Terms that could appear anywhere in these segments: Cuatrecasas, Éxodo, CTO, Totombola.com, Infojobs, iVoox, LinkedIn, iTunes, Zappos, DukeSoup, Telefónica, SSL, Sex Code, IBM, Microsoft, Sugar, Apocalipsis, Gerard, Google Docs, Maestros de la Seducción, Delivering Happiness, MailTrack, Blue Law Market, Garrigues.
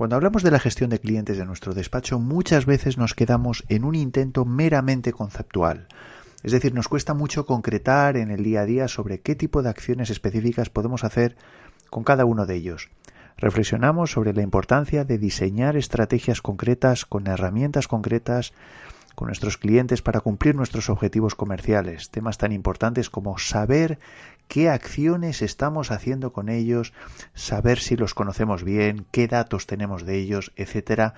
Cuando hablamos de la gestión de clientes de nuestro despacho, muchas veces nos quedamos en un intento meramente conceptual. Es decir, nos cuesta mucho concretar en el día a día sobre qué tipo de acciones específicas podemos hacer con cada uno de ellos. Reflexionamos sobre la importancia de diseñar estrategias concretas, con herramientas concretas, con nuestros clientes para cumplir nuestros objetivos comerciales. Temas tan importantes como saber qué acciones estamos haciendo con ellos, saber si los conocemos bien, qué datos tenemos de ellos, etcétera.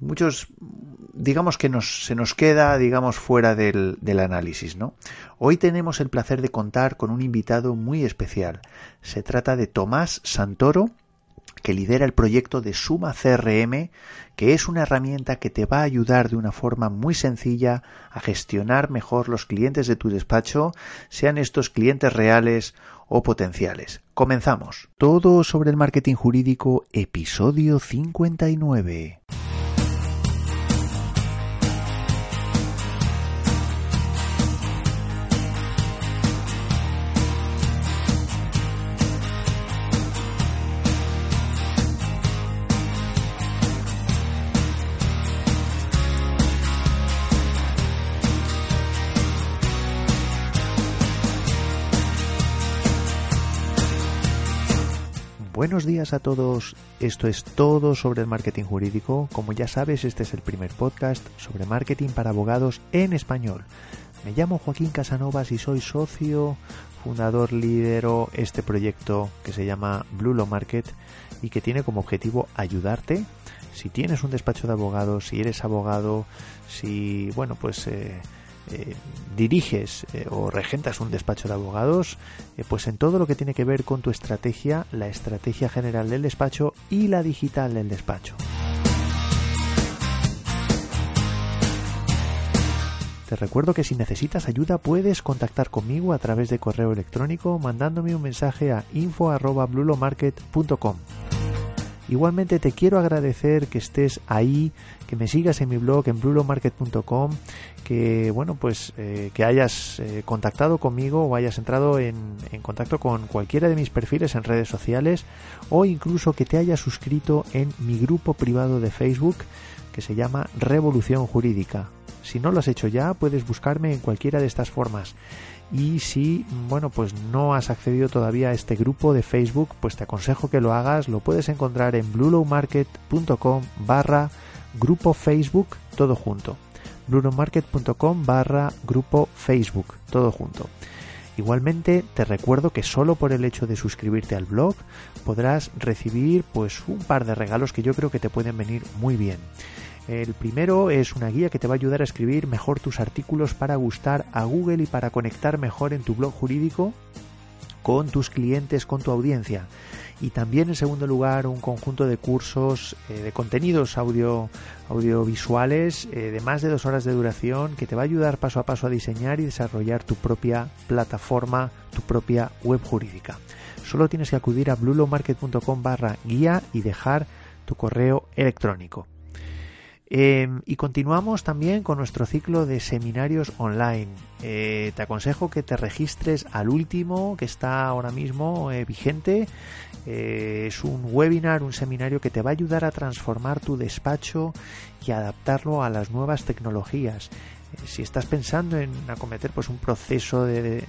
Y muchos, digamos que se nos queda fuera del análisis, ¿no? Hoy tenemos el placer de contar con un invitado muy especial. Se trata de Tomás Santoro, que lidera el proyecto de SumaCRM, que es una herramienta que te va a ayudar de una forma muy sencilla a gestionar mejor los clientes de tu despacho, sean estos clientes reales o potenciales. Comenzamos. Todo sobre el marketing jurídico, episodio 59. Buenos días a todos, esto es todo sobre el marketing jurídico. Como ya sabes, este es el primer podcast sobre marketing para abogados en español. Me llamo Joaquín Casanovas y soy socio, fundador, lidero este proyecto que se llama Blue Law Market y que tiene como objetivo ayudarte. Si tienes un despacho de abogados, si eres abogado, si diriges o regentas un despacho de abogados, pues en todo lo que tiene que ver con tu estrategia, la estrategia general del despacho y la digital del despacho. Te recuerdo que si necesitas ayuda puedes contactar conmigo a través de correo electrónico mandándome un mensaje a info@bluelawmarket.com. Igualmente te quiero agradecer que estés ahí, que me sigas en mi blog en bluelawmarket.com, que que hayas contactado conmigo o hayas entrado en contacto con cualquiera de mis perfiles en redes sociales, o incluso que te hayas suscrito en mi grupo privado de Facebook que se llama Revolución Jurídica. Si no lo has hecho ya, puedes buscarme en cualquiera de estas formas. Y si, no has accedido todavía a este grupo de Facebook, pues te aconsejo que lo hagas. Lo puedes encontrar en bluelawmarket.com/grupo Facebook, todo junto. bluelawmarket.com/grupo Facebook, todo junto. Igualmente, te recuerdo que solo por el hecho de suscribirte al blog podrás recibir un par de regalos que yo creo que te pueden venir muy bien. El primero es una guía que te va a ayudar a escribir mejor tus artículos para gustar a Google y para conectar mejor en tu blog jurídico con tus clientes, con tu audiencia. Y también, en segundo lugar, un conjunto de cursos de contenidos audiovisuales de más de 2 horas de duración que te va a ayudar paso a paso a diseñar y desarrollar tu propia plataforma, tu propia web jurídica. Solo tienes que acudir a bluelawmarket.com/guía y dejar tu correo electrónico. Y continuamos también con nuestro ciclo de seminarios online. Te aconsejo que te registres al último, que está ahora mismo vigente. Es un webinar, un seminario que te va a ayudar a transformar tu despacho y adaptarlo a las nuevas tecnologías. Si estás pensando en acometer un proceso de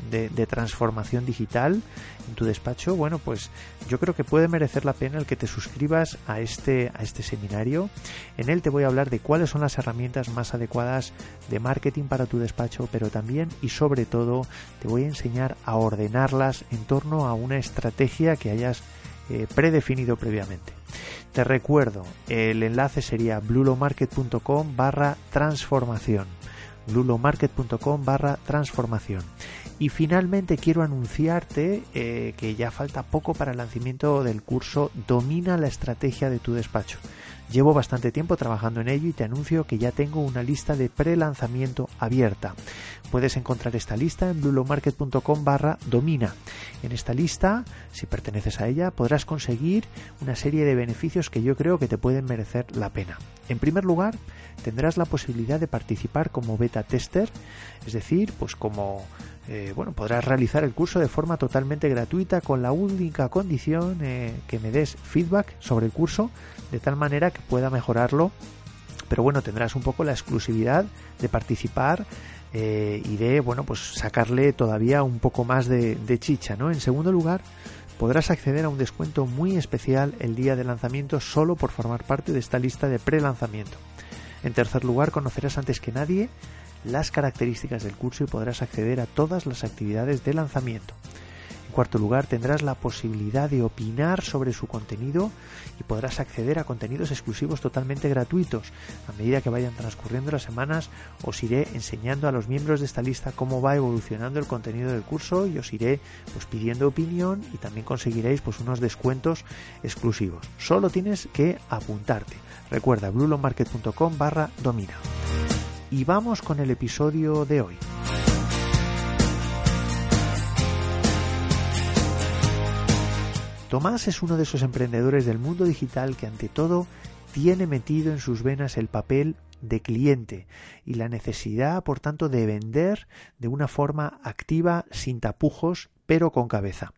transformación digital en tu despacho, yo creo que puede merecer la pena el que te suscribas a este seminario. En él te voy a hablar de cuáles son las herramientas más adecuadas de marketing para tu despacho, pero también y sobre todo te voy a enseñar a ordenarlas en torno a una estrategia que hayas predefinido previamente. Te recuerdo, el enlace sería bluelawmarket.com/transformación. bluelawmarket.com/transformación. Y finalmente quiero anunciarte que ya falta poco para el lanzamiento del curso Domina la estrategia de tu despacho. Llevo bastante tiempo trabajando en ello y te anuncio que ya tengo una lista de pre-lanzamiento abierta. Puedes encontrar esta lista en bluelawmarket.com/domina. En esta lista, si perteneces a ella, podrás conseguir una serie de beneficios que yo creo que te pueden merecer la pena. En primer lugar, tendrás la posibilidad de participar como beta tester, es decir, como bueno, podrás realizar el curso de forma totalmente gratuita, con la única condición que me des feedback sobre el curso, de tal manera que pueda mejorarlo. Pero bueno, tendrás un poco la exclusividad de participar y de, bueno, pues sacarle todavía un poco más de chicha, ¿no? En segundo lugar, podrás acceder a un descuento muy especial el día de lanzamiento solo por formar parte de esta lista de pre-lanzamiento. En tercer lugar, conocerás antes que nadie las características del curso y podrás acceder a todas las actividades de lanzamiento. En cuarto lugar, tendrás la posibilidad de opinar sobre su contenido y podrás acceder a contenidos exclusivos totalmente gratuitos. A medida que vayan transcurriendo las semanas, os iré enseñando a los miembros de esta lista cómo va evolucionando el contenido del curso y os iré, pues, pidiendo opinión, y también conseguiréis, pues, unos descuentos exclusivos. Solo tienes que apuntarte. Recuerda, bluelawmarket.com/domina. Y vamos con el episodio de hoy. Tomás es uno de esos emprendedores del mundo digital que, ante todo, tiene metido en sus venas el papel de cliente y la necesidad, por tanto, de vender de una forma activa, sin tapujos, pero con cabeza.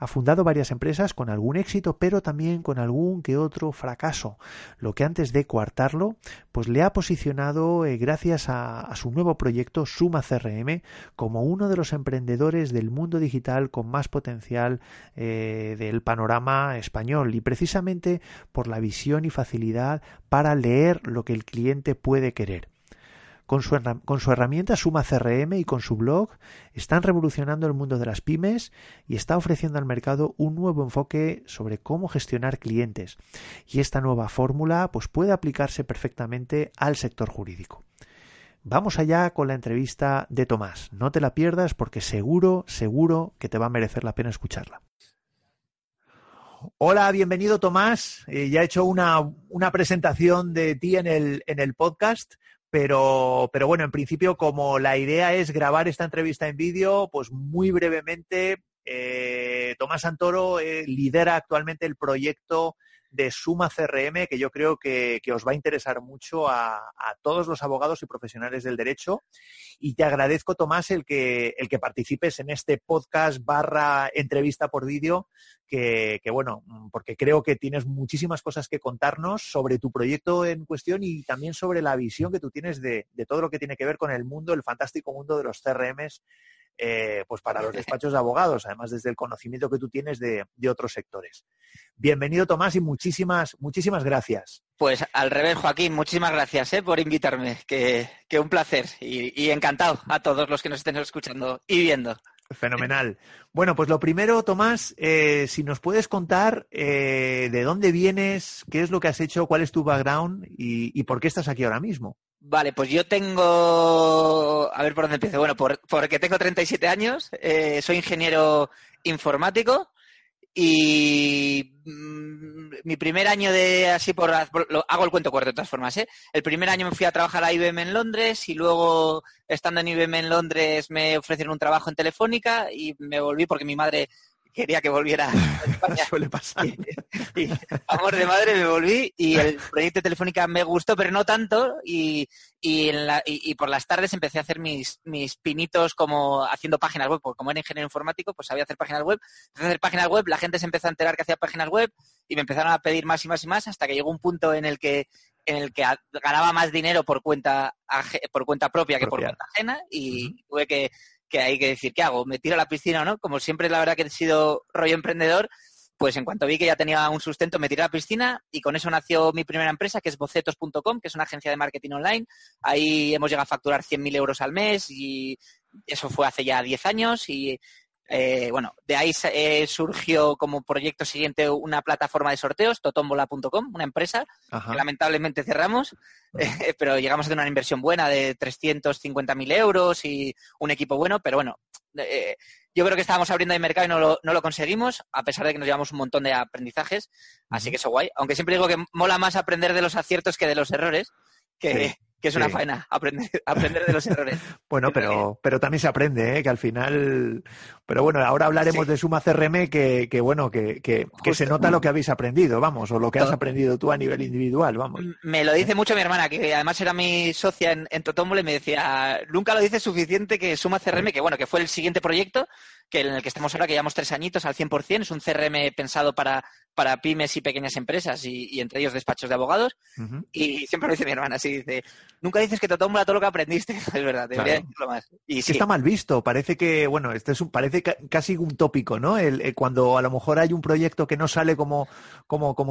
Ha fundado varias empresas con algún éxito, pero también con algún que otro fracaso, lo que antes de coartarlo, pues le ha posicionado, gracias a su nuevo proyecto SumaCRM, como uno de los emprendedores del mundo digital con más potencial del panorama español, y precisamente por la visión y facilidad para leer lo que el cliente puede querer. Con su herramienta SumaCRM y con su blog están revolucionando el mundo de las pymes y está ofreciendo al mercado un nuevo enfoque sobre cómo gestionar clientes. Y esta nueva fórmula, pues, puede aplicarse perfectamente al sector jurídico. Vamos allá con la entrevista de Tomás. No te la pierdas, porque seguro que te va a merecer la pena escucharla. Hola, bienvenido, Tomás. Ya he hecho una presentación de ti en el podcast. Pero bueno, en principio, como la idea es grabar esta entrevista en vídeo, pues muy brevemente, Tomás Santoro lidera actualmente el proyecto de SumaCRM, que yo creo que os va a interesar mucho a todos los abogados y profesionales del derecho. Y te agradezco, Tomás, el que participes en este podcast / entrevista por vídeo, que bueno, porque creo que tienes muchísimas cosas que contarnos sobre tu proyecto en cuestión y también sobre la visión que tú tienes de todo lo que tiene que ver con el mundo, el fantástico mundo de los CRMs, pues para los despachos de abogados, además desde el conocimiento que tú tienes de otros sectores. Bienvenido, Tomás, y muchísimas gracias. Pues al revés, Joaquín, muchísimas gracias por invitarme, que un placer, y encantado a todos los que nos estén escuchando y viendo. Fenomenal. Bueno, pues lo primero, Tomás, si nos puedes contar de dónde vienes, qué es lo que has hecho, cuál es tu background y por qué estás aquí ahora mismo. Vale, pues yo tengo... A ver por dónde empiezo. Bueno, porque tengo 37 años, soy ingeniero informático y mi primer año de... Hago el cuento corto, de todas formas, ¿eh? El primer año me fui a trabajar a IBM en Londres y luego, estando en IBM en Londres, me ofrecieron un trabajo en Telefónica y me volví porque mi madre quería que volviera a España. Suele pasar. Y, amor de madre, me volví y el proyecto de Telefónica me gustó, pero no tanto. Y por las tardes empecé a hacer mis pinitos como haciendo páginas web, porque como era ingeniero informático, pues sabía hacer páginas web. Empecé a hacer páginas web, la gente se empezó a enterar que hacía páginas web y me empezaron a pedir más y más y más, hasta que llegó un punto en el que ganaba más dinero por cuenta propia que por cuenta ajena y tuve que hay que decir, ¿qué hago? ¿Me tiro a la piscina o no? Como siempre, la verdad que he sido rollo emprendedor, pues en cuanto vi que ya tenía un sustento, me tiré a la piscina y con eso nació mi primera empresa, que es bocetos.com, que es una agencia de marketing online. Ahí hemos llegado a facturar 100.000 euros al mes y eso fue hace ya 10 años y... bueno, de ahí surgió como proyecto siguiente una plataforma de sorteos, Totombola.com, una empresa que lamentablemente cerramos, pero llegamos a tener una inversión buena de 350.000 euros y un equipo bueno, pero bueno, yo creo que estábamos abriendo el mercado y no lo conseguimos, a pesar de que nos llevamos un montón de aprendizajes, así que eso guay. Aunque siempre digo que mola más aprender de los aciertos que de los errores, que... Sí. que es una faena aprender de los errores. Bueno, pero también se aprende, ¿eh? Que al final... Pero bueno, ahora hablaremos de SumaCRM, que bueno, que se nota lo que habéis aprendido, vamos, o lo que has aprendido tú a nivel individual, vamos. Me lo dice mucho mi hermana, que además era mi socia en Totombola, y me decía, nunca lo dices suficiente que SumaCRM, que bueno, que fue el siguiente proyecto, que en el que estamos ahora, que llevamos 3 añitos al 100%, es un CRM pensado para pymes y pequeñas empresas, y entre ellos despachos de abogados, y siempre lo dice mi hermana, así dice, nunca dices que Totombola todo lo que aprendiste, es verdad, debería decirlo más. Y sí. Está mal visto, parece que, bueno, parece casi un tópico, ¿no? Cuando a lo mejor hay un proyecto que no sale como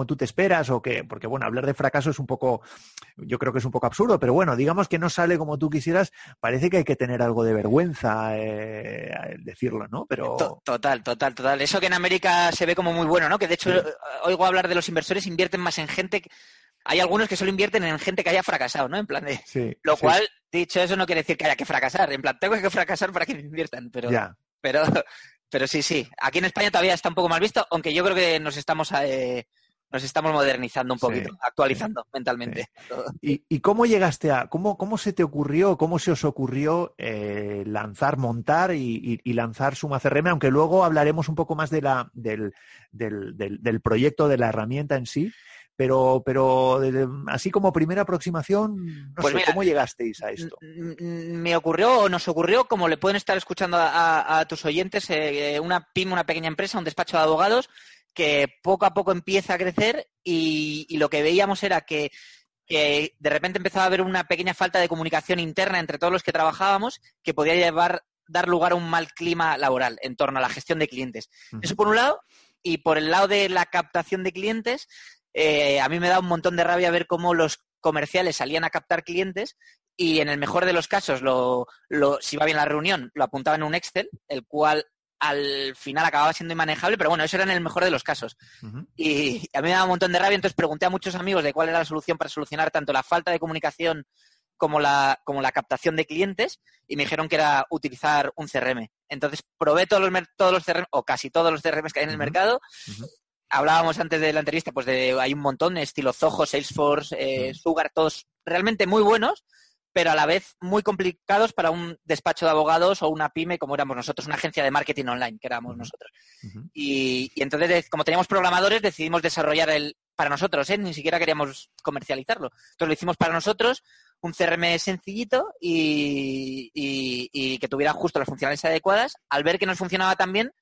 tú te esperas, o que, porque bueno, hablar de fracaso es un poco, yo creo que es un poco absurdo, pero bueno, digamos que no sale como tú quisieras, parece que hay que tener algo de vergüenza al decirlo, ¿no? Pero... Total. Eso que en América se ve como muy bueno, ¿no? Que de hecho oigo hablar de los inversores, invierten más en gente... Hay algunos que solo invierten en gente que haya fracasado, ¿no? En plan de... Lo cual, dicho eso, no quiere decir que haya que fracasar. En plan, tengo que fracasar para que me inviertan, pero sí. Aquí en España todavía está un poco mal visto, aunque yo creo que nos estamos modernizando un poquito, actualizando mentalmente. Sí. ¿Y cómo llegaste a... cómo se os ocurrió montar y lanzar SumaCRM? Aunque luego hablaremos un poco más del proyecto, de la herramienta en sí, pero así como primera aproximación, ¿cómo llegasteis a esto? Me ocurrió, o nos ocurrió, como le pueden estar escuchando a tus oyentes, una pyme, una pequeña empresa, un despacho de abogados, que poco a poco empieza a crecer, y lo que veíamos era que de repente empezaba a haber una pequeña falta de comunicación interna entre todos los que trabajábamos, que podía dar lugar a un mal clima laboral en torno a la gestión de clientes. Eso por un lado, y por el lado de la captación de clientes, a mí me da un montón de rabia ver cómo los comerciales salían a captar clientes, y en el mejor de los casos, si iba bien la reunión, lo apuntaban en un Excel, el cual al final acababa siendo inmanejable, pero bueno, eso era en el mejor de los casos. Y a mí me da un montón de rabia, entonces pregunté a muchos amigos de cuál era la solución para solucionar tanto la falta de comunicación como la captación de clientes, y me dijeron que era utilizar un CRM. Entonces probé todos los CRM, o casi todos los CRM que hay en el mercado. Hablábamos antes de la entrevista, pues hay un montón, estilo Zoho, Salesforce, Sugar, todos realmente muy buenos, pero a la vez muy complicados para un despacho de abogados o una pyme como éramos nosotros, una agencia de marketing online que éramos nosotros. Y entonces, como teníamos programadores, decidimos desarrollar para nosotros, ni siquiera queríamos comercializarlo. Entonces lo hicimos para nosotros, un CRM sencillito y que tuviera justo las funcionalidades adecuadas. Al ver que nos funcionaba tan bien,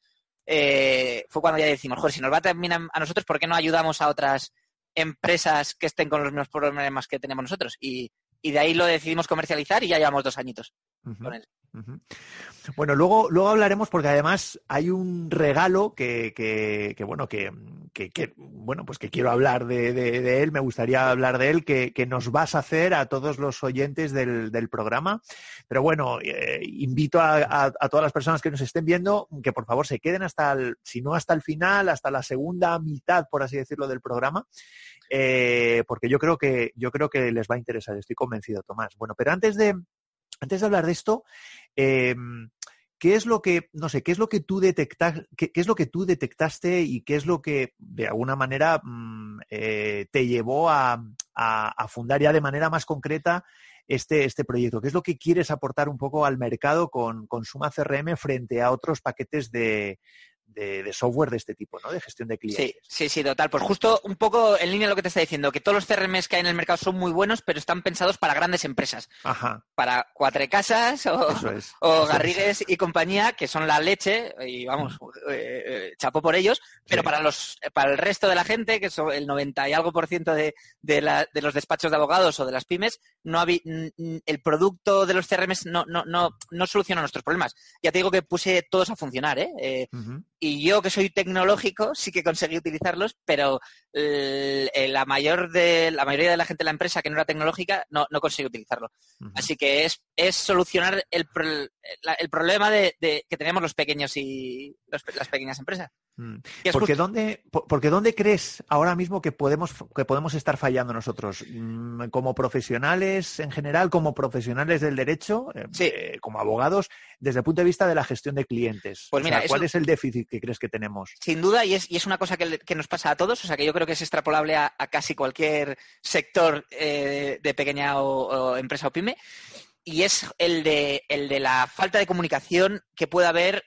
fue cuando ya decimos, si nos va a terminar a nosotros, ¿por qué no ayudamos a otras empresas que estén con los mismos problemas que tenemos nosotros? Y de ahí lo decidimos comercializar, y ya llevamos 2 añitos con él. Bueno, luego hablaremos, porque además hay un regalo que quiero hablar de él, me gustaría hablar de él, que nos vas a hacer a todos los oyentes del programa. Pero bueno, invito a todas las personas que nos estén viendo que por favor se queden hasta el final, hasta la segunda mitad, por así decirlo, del programa, porque yo creo que les va a interesar, estoy convencido, Tomás. Bueno, pero antes de hablar de esto, ¿qué es lo que tú detectaste y qué es lo que de alguna manera te llevó a fundar ya de manera más concreta este proyecto? ¿Qué es lo que quieres aportar un poco al mercado con SumaCRM frente a otros paquetes de software de este tipo, ¿no? De gestión de clientes. Sí, total. Pues justo un poco en línea de lo que te está diciendo, que todos los CRMs que hay en el mercado son muy buenos, pero están pensados para grandes empresas. Ajá. Para Cuatrecasas o Garrigues y compañía, que son la leche, y vamos, chapó por ellos, pero para el resto de la gente, que son el 90 y algo por ciento de los despachos de abogados o de las pymes, el producto de los CRMs no soluciona nuestros problemas. Ya te digo que puse todos a funcionar, Y yo, que soy tecnológico, sí que conseguí utilizarlos, pero la mayoría de la gente de la empresa que no era tecnológica no conseguía utilizarlo. Así que es solucionar el problema que tenemos los pequeños y las pequeñas empresas. ¿Dónde crees ahora mismo que podemos estar fallando nosotros? ¿Como profesionales en general, como profesionales del derecho, como abogados, desde el punto de vista de la gestión de clientes? Pues mira, ¿cuál es el déficit que crees que tenemos? Sin duda, y es una cosa que nos pasa a todos, o sea, que yo creo que es extrapolable a casi cualquier sector de pequeña o empresa o pyme, y es el de la falta de comunicación que puede haber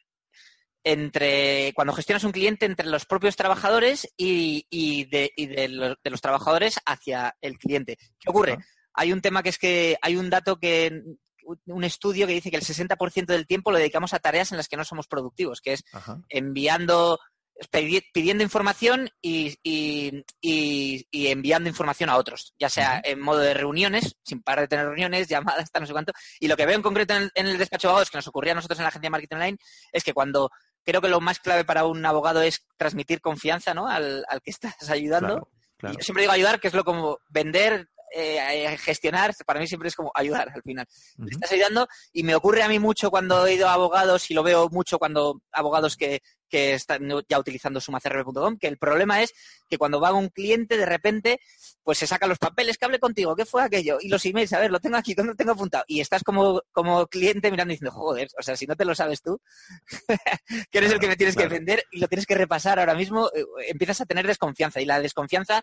entre cuando gestionas un cliente entre los propios trabajadores y de los trabajadores hacia el cliente. ¿Qué ocurre? Uh-huh. Hay un tema que es que hay un dato un estudio que dice que el 60% del tiempo lo dedicamos a tareas en las que no somos productivos, que es uh-huh. pidiendo información y enviando información a otros, ya sea en modo de reuniones, sin parar de tener reuniones, llamadas, tal, no sé cuánto. Y lo que veo en concreto en el despacho de abogados, que nos ocurría a nosotros en la agencia de marketing online, es que cuando creo que lo más clave para un abogado es transmitir confianza, ¿no? al que estás ayudando. Claro. Y yo siempre digo ayudar, que es lo como vender, gestionar, para mí siempre es como ayudar al final. Uh-huh. Le estás ayudando, y me ocurre a mí mucho cuando he ido a abogados, y lo veo mucho cuando abogados que están ya utilizando SumaCRM.com, que el problema es que cuando va un cliente, de repente, pues se sacan los papeles, que hable contigo, ¿qué fue aquello? Y los emails, a ver, lo tengo aquí, lo tengo apuntado. Y estás como cliente mirando y diciendo, joder, o sea, si no te lo sabes tú, que eres el que me tienes que vender y lo tienes que repasar ahora mismo, empiezas a tener desconfianza. Y la desconfianza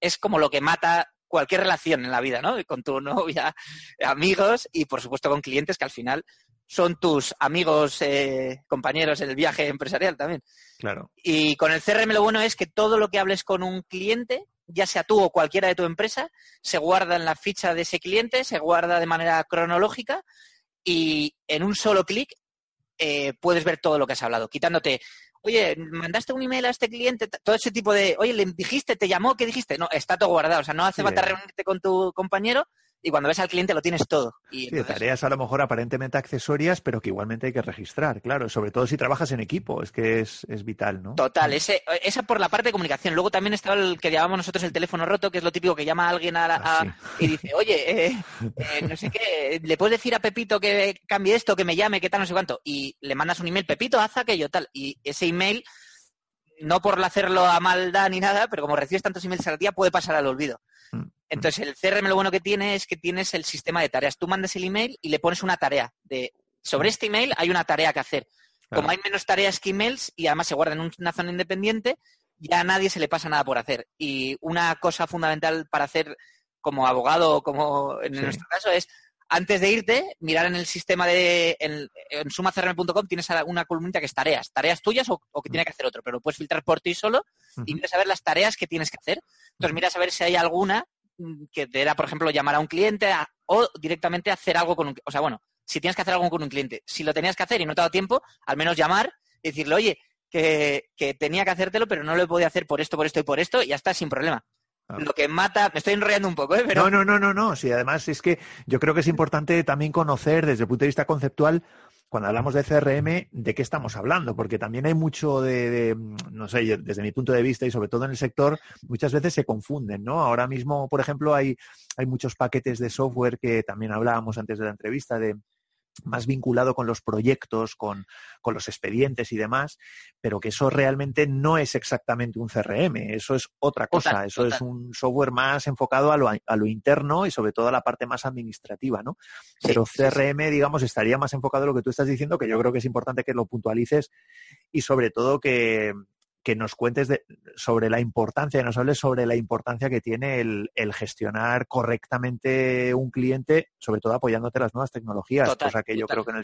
es como lo que mata cualquier relación en la vida, ¿no? Con tu novia, amigos y, por supuesto, con clientes que al final son tus amigos, compañeros en el viaje empresarial también. Claro. Y con el CRM lo bueno es que todo lo que hables con un cliente, ya sea tú o cualquiera de tu empresa, se guarda en la ficha de ese cliente, se guarda de manera cronológica y en un solo clic puedes ver todo lo que has hablado, quitándote, oye, mandaste un email a este cliente, todo ese tipo de, oye, le dijiste, te llamó, ¿qué dijiste? No, está todo guardado, o sea, no hace falta reunirte con tu compañero. Y cuando ves al cliente lo tienes todo. Y entonces, tareas a lo mejor aparentemente accesorias, pero que igualmente hay que registrar, claro. Sobre todo si trabajas en equipo, es que es vital, ¿no? Total, esa por la parte de comunicación. Luego también estaba el que llamamos nosotros el teléfono roto, que es lo típico que llama a alguien y dice, oye, no sé qué, le puedes decir a Pepito que cambie esto, que me llame, que tal, no sé cuánto. Y le mandas un email, Pepito, haz aquello, tal. Y ese email, no por hacerlo a maldad ni nada, pero como recibes tantos emails al día, puede pasar al olvido. Entonces, el CRM lo bueno que tiene es que tienes el sistema de tareas. Tú mandas el email y le pones una tarea. Sobre este email hay una tarea que hacer. Claro. Como hay menos tareas que emails y además se guardan en una zona independiente, ya a nadie se le pasa nada por hacer. Y una cosa fundamental para hacer como abogado o como en nuestro caso es, antes de irte, mirar en el sistema en SumaCRM.com tienes una columnita que es tareas tuyas o que tiene que hacer otro, pero lo puedes filtrar por ti solo y miras a ver las tareas que tienes que hacer. Entonces, miras a ver si hay alguna que te era, por ejemplo, llamar a un cliente o directamente hacer algo con un cliente. O sea, bueno, si tienes que hacer algo con un cliente, si lo tenías que hacer y no te ha dado tiempo, al menos llamar y decirle, oye, que tenía que hacértelo, pero no lo he podido hacer por esto, y ya está, sin problema. Claro. Lo que mata, me estoy enrollando un poco, ¿eh? Pero... No. Sí, además es que yo creo que es importante también conocer desde el punto de vista conceptual, cuando hablamos de CRM, ¿de qué estamos hablando? Porque también hay mucho no sé, desde mi punto de vista y sobre todo en el sector, muchas veces se confunden, ¿no? Ahora mismo, por ejemplo, hay muchos paquetes de software que también hablábamos antes de la entrevista, de más vinculado con los proyectos, con los expedientes y demás, pero que eso realmente no es exactamente un CRM, eso es otra cosa, total. Es un software más enfocado a lo interno y sobre todo a la parte más administrativa, ¿no? Sí, pero CRM, digamos, estaría más enfocado a lo que tú estás diciendo, que yo creo que es importante que lo puntualices y sobre todo que nos cuentes nos hables sobre la importancia que tiene el gestionar correctamente un cliente, sobre todo apoyándote en las nuevas tecnologías, cosa que yo creo que en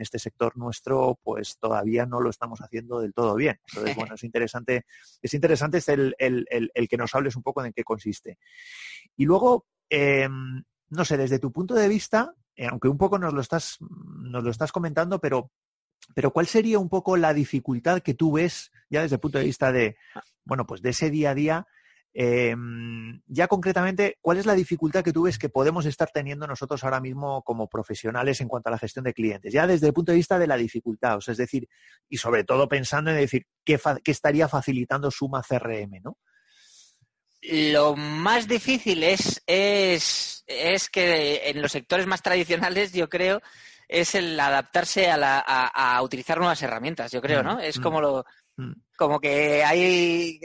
este sector nuestro, pues todavía no lo estamos haciendo del todo bien. Entonces, bueno, es interesante el que nos hables un poco de en qué consiste. Y luego, no sé, desde tu punto de vista, aunque un poco nos lo estás comentando, pero ¿cuál sería un poco la dificultad que tú ves ya desde el punto de vista de, bueno, pues de ese día a día? Ya concretamente, ¿cuál es la dificultad que tú ves que podemos estar teniendo nosotros ahora mismo como profesionales en cuanto a la gestión de clientes? Ya desde el punto de vista de la dificultad, o sea, es decir, y sobre todo pensando en decir, ¿qué estaría facilitando SumaCRM, ¿no? Lo más difícil es que en los sectores más tradicionales, yo creo... es el adaptarse a utilizar nuevas herramientas, yo creo, ¿no? Es como lo... Como que hay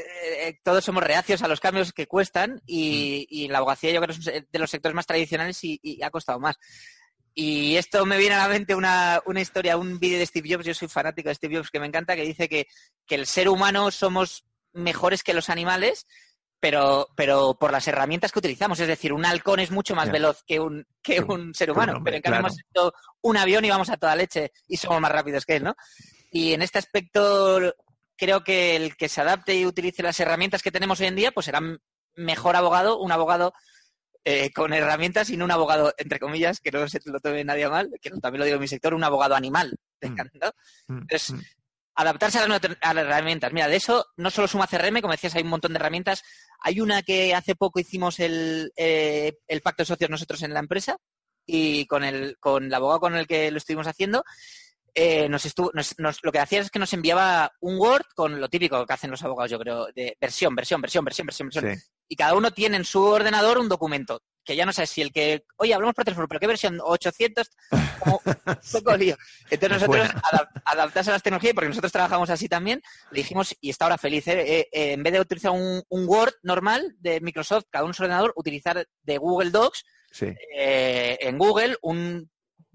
todos somos reacios a los cambios que cuestan y la abogacía yo creo que es de los sectores más tradicionales y ha costado más. Y esto me viene a la mente una historia, un vídeo de Steve Jobs, yo soy fanático de Steve Jobs, que me encanta, que dice que el ser humano somos mejores que los animales, pero por las herramientas que utilizamos. Es decir, un halcón es mucho más veloz que un ser humano, pero en cambio hemos hecho un avión y vamos a toda leche y somos más rápidos que él, ¿no? Y en este aspecto... Creo que el que se adapte y utilice las herramientas que tenemos hoy en día, pues será mejor abogado, un abogado con herramientas y no un abogado, entre comillas, que no se lo tome nadie mal, que también lo digo en mi sector, un abogado animal, ¿no? Entonces, adaptarse a las herramientas. Mira, de eso no solo SumaCRM, como decías, hay un montón de herramientas. Hay una que hace poco hicimos el pacto de socios nosotros en la empresa y con el abogado con el que lo estuvimos haciendo. Lo que hacía es que nos enviaba un Word con lo típico que hacen los abogados, yo creo, de versión. Sí. Y cada uno tiene en su ordenador un documento, que ya no sabes si el que... Oye, hablamos por teléfono, ¿pero qué versión? 800, como un poco lío. Entonces nosotros, adaptarse a las tecnologías, porque nosotros trabajamos así también, le dijimos, y está ahora feliz, en vez de utilizar un Word normal de Microsoft, cada uno en su ordenador, utilizar de Google Docs, en Google, un...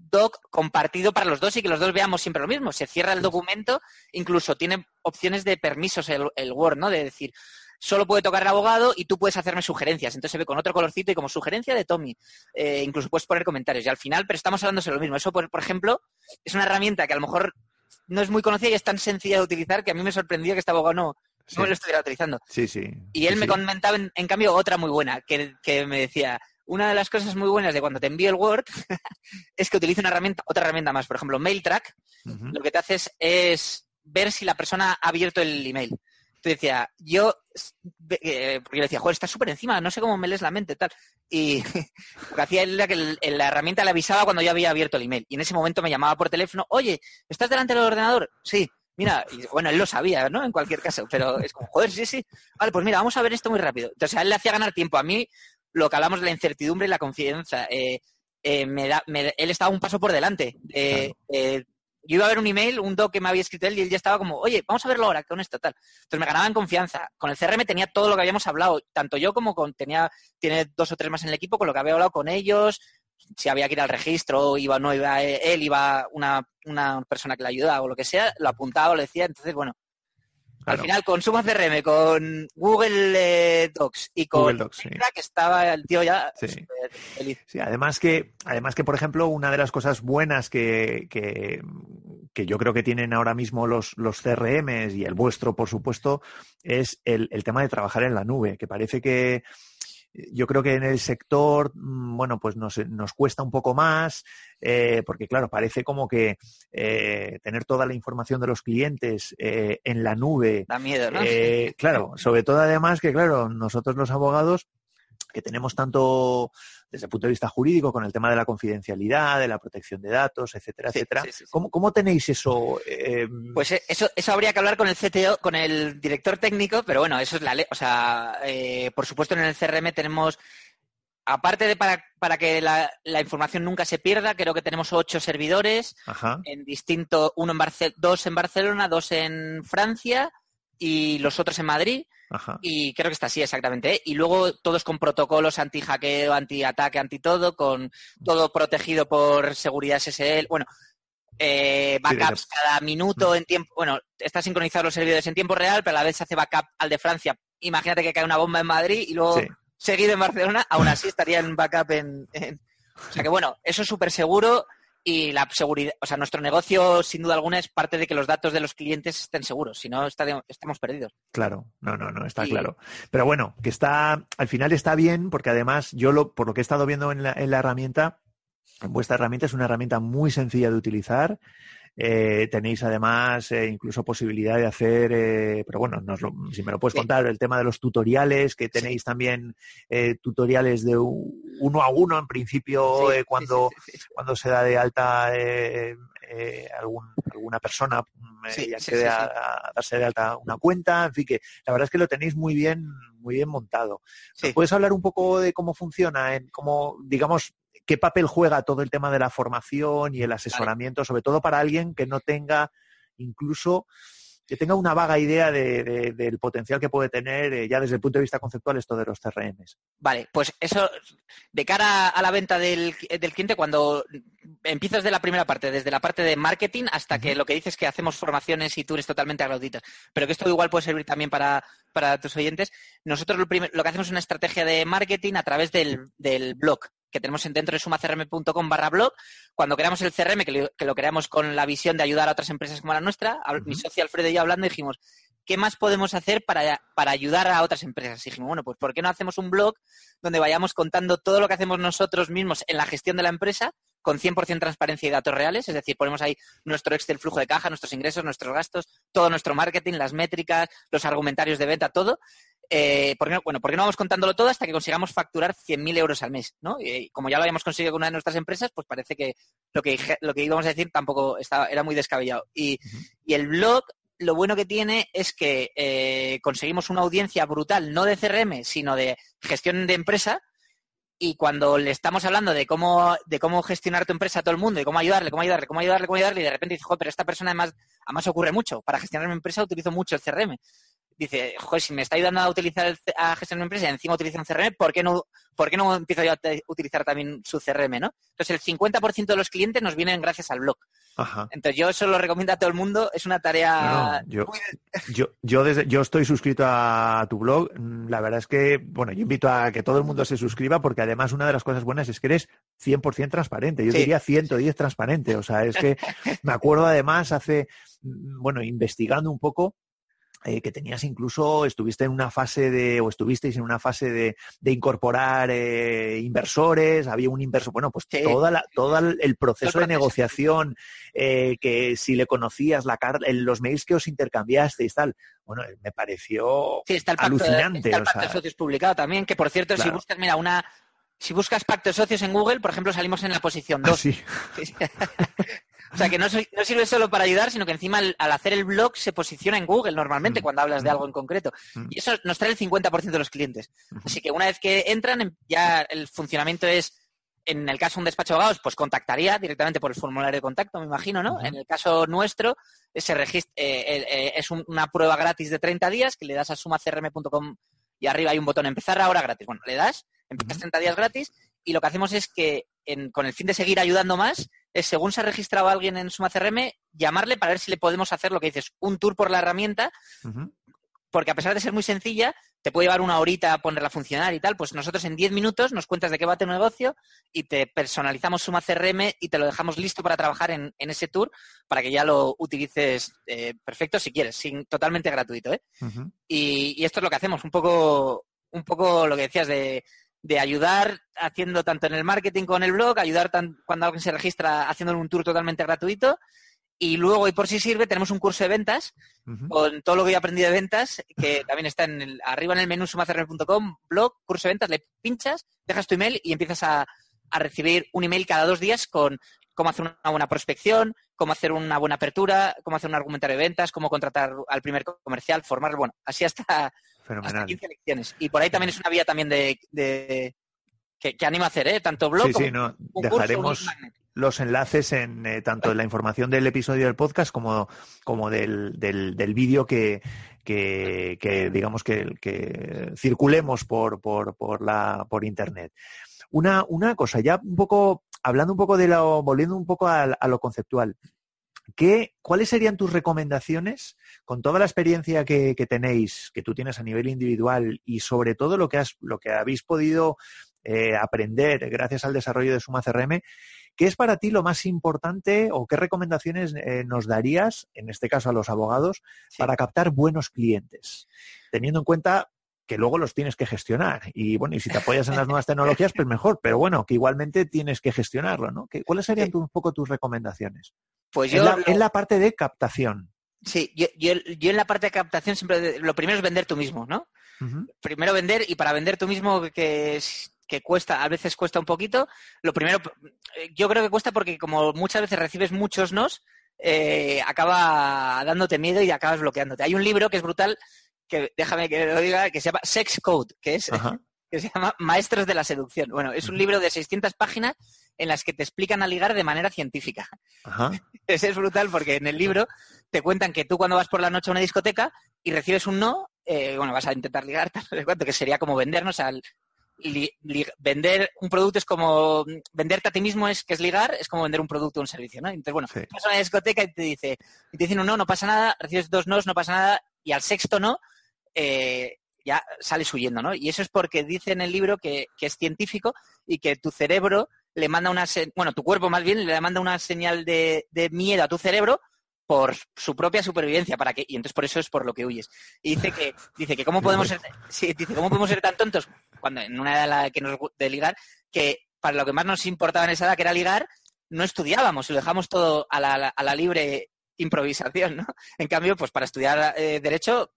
doc compartido para los dos y que los dos veamos siempre lo mismo. Se cierra el documento, incluso tiene opciones de permisos el Word, ¿no? De decir, solo puede tocar el abogado y tú puedes hacerme sugerencias. Entonces se ve con otro colorcito y como sugerencia de Tommy. Incluso puedes poner comentarios. Y al final, pero estamos hablando de lo mismo. Eso, por ejemplo, es una herramienta que a lo mejor no es muy conocida y es tan sencilla de utilizar que a mí me sorprendió que este abogado no lo estuviera utilizando. Y él me comentaba, en cambio, otra muy buena, que me decía... Una de las cosas muy buenas de cuando te envío el Word es que utiliza otra herramienta más. Por ejemplo, MailTrack, lo que te haces es ver si la persona ha abierto el email. Tú decías, porque yo decía, joder, está súper encima, no sé cómo me lees la mente, tal. Y lo que hacía era que la herramienta le avisaba cuando yo había abierto el email. Y en ese momento me llamaba por teléfono, oye, ¿estás delante del ordenador? Sí. Mira, y bueno, él lo sabía, ¿no? En cualquier caso, pero es como, joder, sí. Vale, pues mira, vamos a ver esto muy rápido. Entonces a él le hacía ganar tiempo. A mí... Lo que hablamos de la incertidumbre y la confianza. Él estaba un paso por delante. Yo iba a ver un email, un doc que me había escrito él y él ya estaba como, oye, vamos a verlo ahora con esto, tal. Entonces me ganaba en confianza. Con el CRM tenía todo lo que habíamos hablado, tanto yo como tiene 2 o 3 más en el equipo, con lo que había hablado con ellos, si había que ir al registro, iba o no iba él, iba una persona que le ayudaba o lo que sea, lo apuntaba o le decía. Entonces, bueno, al final con SumaCRM, con Google Docs y con Docs, que estaba el tío ya súper feliz. Sí, además que, por ejemplo, una de las cosas buenas que yo creo que tienen ahora mismo los CRMs y el vuestro, por supuesto, es el tema de trabajar en la nube, que parece que yo creo que en el sector, bueno, pues nos cuesta un poco más, porque claro, parece como que tener toda la información de los clientes en la nube. Da miedo, ¿no? Claro, sobre todo además que, claro, nosotros los abogados que tenemos tanto desde el punto de vista jurídico con el tema de la confidencialidad, de la protección de datos, etcétera, etcétera. Sí. ¿Cómo tenéis eso? Pues eso habría que hablar con el CTO, con el director técnico, pero bueno, eso es la ley. O sea, por supuesto en el CRM tenemos, aparte de para que la información nunca se pierda, creo que tenemos 8 servidores. Ajá. En distinto, 2 en Barcelona, 2 en Francia y los otros en Madrid. Ajá. Y creo que está así exactamente, ¿eh? Y luego todos con protocolos anti-hackeo, anti-ataque, anti-todo, con todo protegido por seguridad SSL, bueno, backups cada minuto en tiempo, bueno, está sincronizado los servidores en tiempo real, pero a la vez se hace backup al de Francia. Imagínate que cae una bomba en Madrid y luego seguido en Barcelona, aún así estaría en backup en... O sea que bueno, eso es súper seguro. Y la seguridad, o sea, nuestro negocio, sin duda alguna, es parte de que los datos de los clientes estén seguros. Si no, estamos perdidos. Claro, no, está claro. Pero bueno, que al final está bien, porque además, por lo que he estado viendo en la herramienta, en vuestra herramienta, es una herramienta muy sencilla de utilizar. Tenéis además incluso posibilidad de hacer, pero bueno, si me lo puedes contar, el tema de los tutoriales, que tenéis también tutoriales de uno a uno en principio, cuando se da de alta alguna persona y accede a darse de alta una cuenta, en fin, que la verdad es que lo tenéis muy bien montado. ¿Puedes hablar un poco de cómo funciona, cómo, digamos, ¿Qué papel juega todo el tema de la formación y el asesoramiento, sobre todo para alguien que no tenga, incluso que tenga una vaga idea del potencial que puede tener ya desde el punto de vista conceptual esto de los CRMs? Vale, pues eso, de cara a la venta del cliente, cuando empiezas de la primera parte, desde la parte de marketing hasta que lo que dices que hacemos formaciones y tours totalmente gratuitas, pero que esto igual puede servir también para tus oyentes, nosotros lo que hacemos es una estrategia de marketing a través del blog que tenemos dentro de SumaCRM.com/blog. Cuando creamos el CRM, que lo creamos con la visión de ayudar a otras empresas como la nuestra, mi socio Alfredo y yo hablando dijimos, ¿qué más podemos hacer para ayudar a otras empresas? Y dijimos, bueno, pues ¿por qué no hacemos un blog donde vayamos contando todo lo que hacemos nosotros mismos en la gestión de la empresa con 100% transparencia y datos reales? Es decir, ponemos ahí nuestro Excel flujo de caja, nuestros ingresos, nuestros gastos, todo nuestro marketing, las métricas, los argumentarios de venta, todo. ¿Por qué no vamos contándolo todo hasta que consigamos facturar 100.000 euros al mes, ¿no? Y como ya lo habíamos conseguido con una de nuestras empresas, pues parece que lo que íbamos a decir tampoco era muy descabellado. Y el blog, lo bueno que tiene es que conseguimos una audiencia brutal, no de CRM, sino de gestión de empresa. Y cuando le estamos hablando de cómo gestionar tu empresa a todo el mundo, de cómo ayudarle, y de repente dices, joder, pero esta persona además ocurre mucho. Para gestionar mi empresa utilizo mucho el CRM. Dice, joder, si me está ayudando a gestionar mi empresa y encima utiliza un CRM, ¿por qué no empiezo yo a utilizar también su CRM, ¿no? Entonces, el 50% de los clientes nos vienen gracias al blog. Ajá. Entonces, yo eso lo recomiendo a todo el mundo. Es una tarea... No, yo estoy suscrito a tu blog. La verdad es que, bueno, yo invito a que todo el mundo se suscriba porque, además, una de las cosas buenas es que eres 100% transparente. Yo diría 110 transparente. O sea, es que me acuerdo, además, investigando un poco, que tenías incluso, estuvisteis en una fase de incorporar inversores, había un inversor, bueno, pues todo el proceso de negociación, que si le conocías, los mails que os intercambiasteis, tal, bueno, me pareció alucinante. Está el pacto de socios publicado también, que por cierto, claro. Si buscas, mira, si buscas pacto de socios en Google, por ejemplo, salimos en la posición 2. Sí. O sea, que no sirve solo para ayudar, sino que encima al hacer el blog se posiciona en Google normalmente cuando hablas de algo en concreto. Y eso nos trae el 50% de los clientes. Así que una vez que entran, ya el funcionamiento es, en el caso de un despacho de abogados, pues contactaría directamente por el formulario de contacto, me imagino, ¿no? En el caso nuestro, se registra, es una prueba gratis de 30 días que le das a sumacrm.com y arriba hay un botón empezar ahora gratis. Bueno, le das, empiezas 30 días gratis y lo que hacemos es que, con el fin de seguir ayudando más, según se ha registrado alguien en SumaCRM, llamarle para ver si le podemos hacer lo que dices, un tour por la herramienta, porque a pesar de ser muy sencilla, te puede llevar una horita ponerla a funcionar y tal, pues nosotros en 10 minutos nos cuentas de qué va tu negocio y te personalizamos SumaCRM y te lo dejamos listo para trabajar en ese tour para que ya lo utilices perfecto si quieres, totalmente gratuito, ¿eh? Y esto es lo que hacemos, un poco lo que decías de ayudar haciendo tanto en el marketing con el blog, ayudar cuando alguien se registra haciendo un tour totalmente gratuito y luego, y por si sirve, tenemos un curso de ventas con todo lo que yo aprendí de ventas, que también está arriba en el menú sumacrm.com, blog, curso de ventas, le pinchas, dejas tu email y empiezas a recibir un email cada 2 días con cómo hacer una buena prospección, cómo hacer una buena apertura, cómo hacer un argumentario de ventas, cómo contratar al primer comercial, formar, bueno, así hasta... Fenomenal. Hasta 15 lecciones. Y por ahí también es una vía también que anima a hacer, ¿eh? Tanto blog como concurso, dejaremos los enlaces en tanto de la información del episodio del podcast como del vídeo que digamos que circulemos por internet. Una cosa, ya un poco hablando un poco volviendo un poco a lo conceptual. ¿Cuáles serían tus recomendaciones con toda la experiencia que tenéis, que tú tienes a nivel individual y sobre todo lo que habéis podido aprender gracias al desarrollo de SumaCRM? ¿Qué es para ti lo más importante o qué recomendaciones nos darías, en este caso a los abogados, para captar buenos clientes? Teniendo en cuenta que luego los tienes que gestionar. Y bueno, y si te apoyas en las nuevas tecnologías, pues mejor. Pero bueno, que igualmente tienes que gestionarlo, ¿no? ¿Cuáles serían un poco tus recomendaciones? Pues en la parte de captación. Sí, yo en la parte de captación siempre lo primero es vender tú mismo, ¿no? Primero vender, y para vender tú mismo que cuesta, a veces cuesta un poquito. Lo primero, yo creo que cuesta porque como muchas veces recibes muchos nos, acaba dándote miedo y acabas bloqueándote. Hay un libro que es brutal, que déjame que lo diga, que se llama Sex Code, que es que se llama Maestros de la Seducción. Bueno, es un libro de 600 páginas en las que te explican a ligar de manera científica. Ajá. Ese es brutal porque en el libro te cuentan que tú cuando vas por la noche a una discoteca y recibes un no, bueno, vas a intentar ligar, tal, no sé cuánto, que sería como vendernos al... vender un producto es como venderte a ti mismo, es que es ligar, es como vender un producto o un servicio, ¿no? Entonces, bueno, sí, vas a una discoteca y te dicen un no, no pasa nada, recibes dos nos, no pasa nada, y al sexto no, ya sales huyendo, ¿no? Y eso es porque dice en el libro que es científico y que tu cerebro le manda una... Bueno, tu cuerpo más bien le manda una señal de miedo a tu cerebro por su propia supervivencia, para que, y entonces por eso es por lo que huyes. Y dice que cómo podemos ser tan tontos cuando en una edad en la que nos de ligar, que para lo que más nos importaba en esa edad, que era ligar, no estudiábamos y lo dejamos todo a la libre improvisación, ¿no? En cambio, pues para estudiar derecho,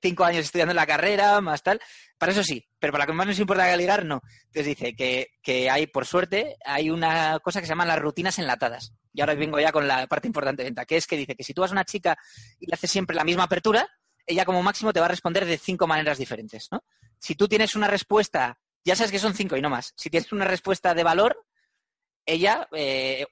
5 años estudiando la carrera, más tal, para eso sí, pero para lo que más nos importa ligar, no. Entonces dice que hay, por suerte, hay una cosa que se llaman las rutinas enlatadas. Y ahora vengo ya con la parte importante de venta, que es que dice que si tú vas a una chica y le haces siempre la misma apertura, ella como máximo te va a responder de 5 maneras diferentes, ¿no? Si tú tienes una respuesta, ya sabes que son 5 y no más, si tienes una respuesta de valor, ella,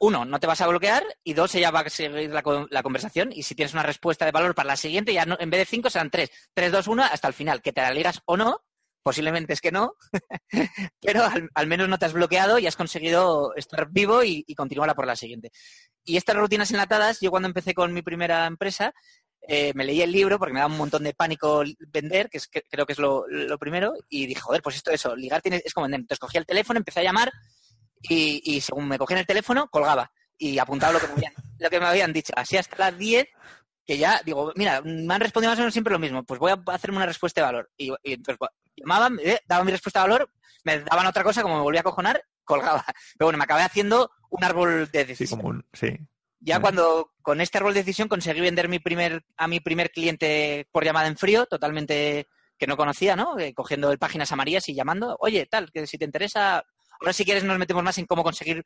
1, no te vas a bloquear, y 2, ella va a seguir la conversación, y si tienes una respuesta de valor para la siguiente, ya no, en vez de 5 serán 3, 2, 1, hasta el final, que te la ligas o no, posiblemente es que no, pero al menos no te has bloqueado y has conseguido estar vivo y continuarla por la siguiente. Y estas rutinas enlatadas, yo cuando empecé con mi primera empresa, me leí el libro porque me daba un montón de pánico vender, que creo que es lo primero, y dije, joder, pues ligar es como vender. Entonces cogí el teléfono, empecé a llamar, y según me cogían el teléfono, colgaba y apuntaba lo que me habían dicho. Así hasta las 10, que ya digo, mira, me han respondido más o menos siempre lo mismo, pues voy a hacerme una respuesta de valor. Y entonces llamaban, daba mi respuesta de valor, me daban otra cosa, como me volvía a cojonar, colgaba. Pero bueno, me acabé haciendo un árbol de decisión. Sí, como sí. Ya cuando con este árbol de decisión conseguí vender a mi primer cliente por llamada en frío, totalmente que no conocía, ¿no? Cogiendo páginas amarillas y llamando, oye, tal, que si te interesa... Ahora, si quieres, nos metemos más en cómo conseguir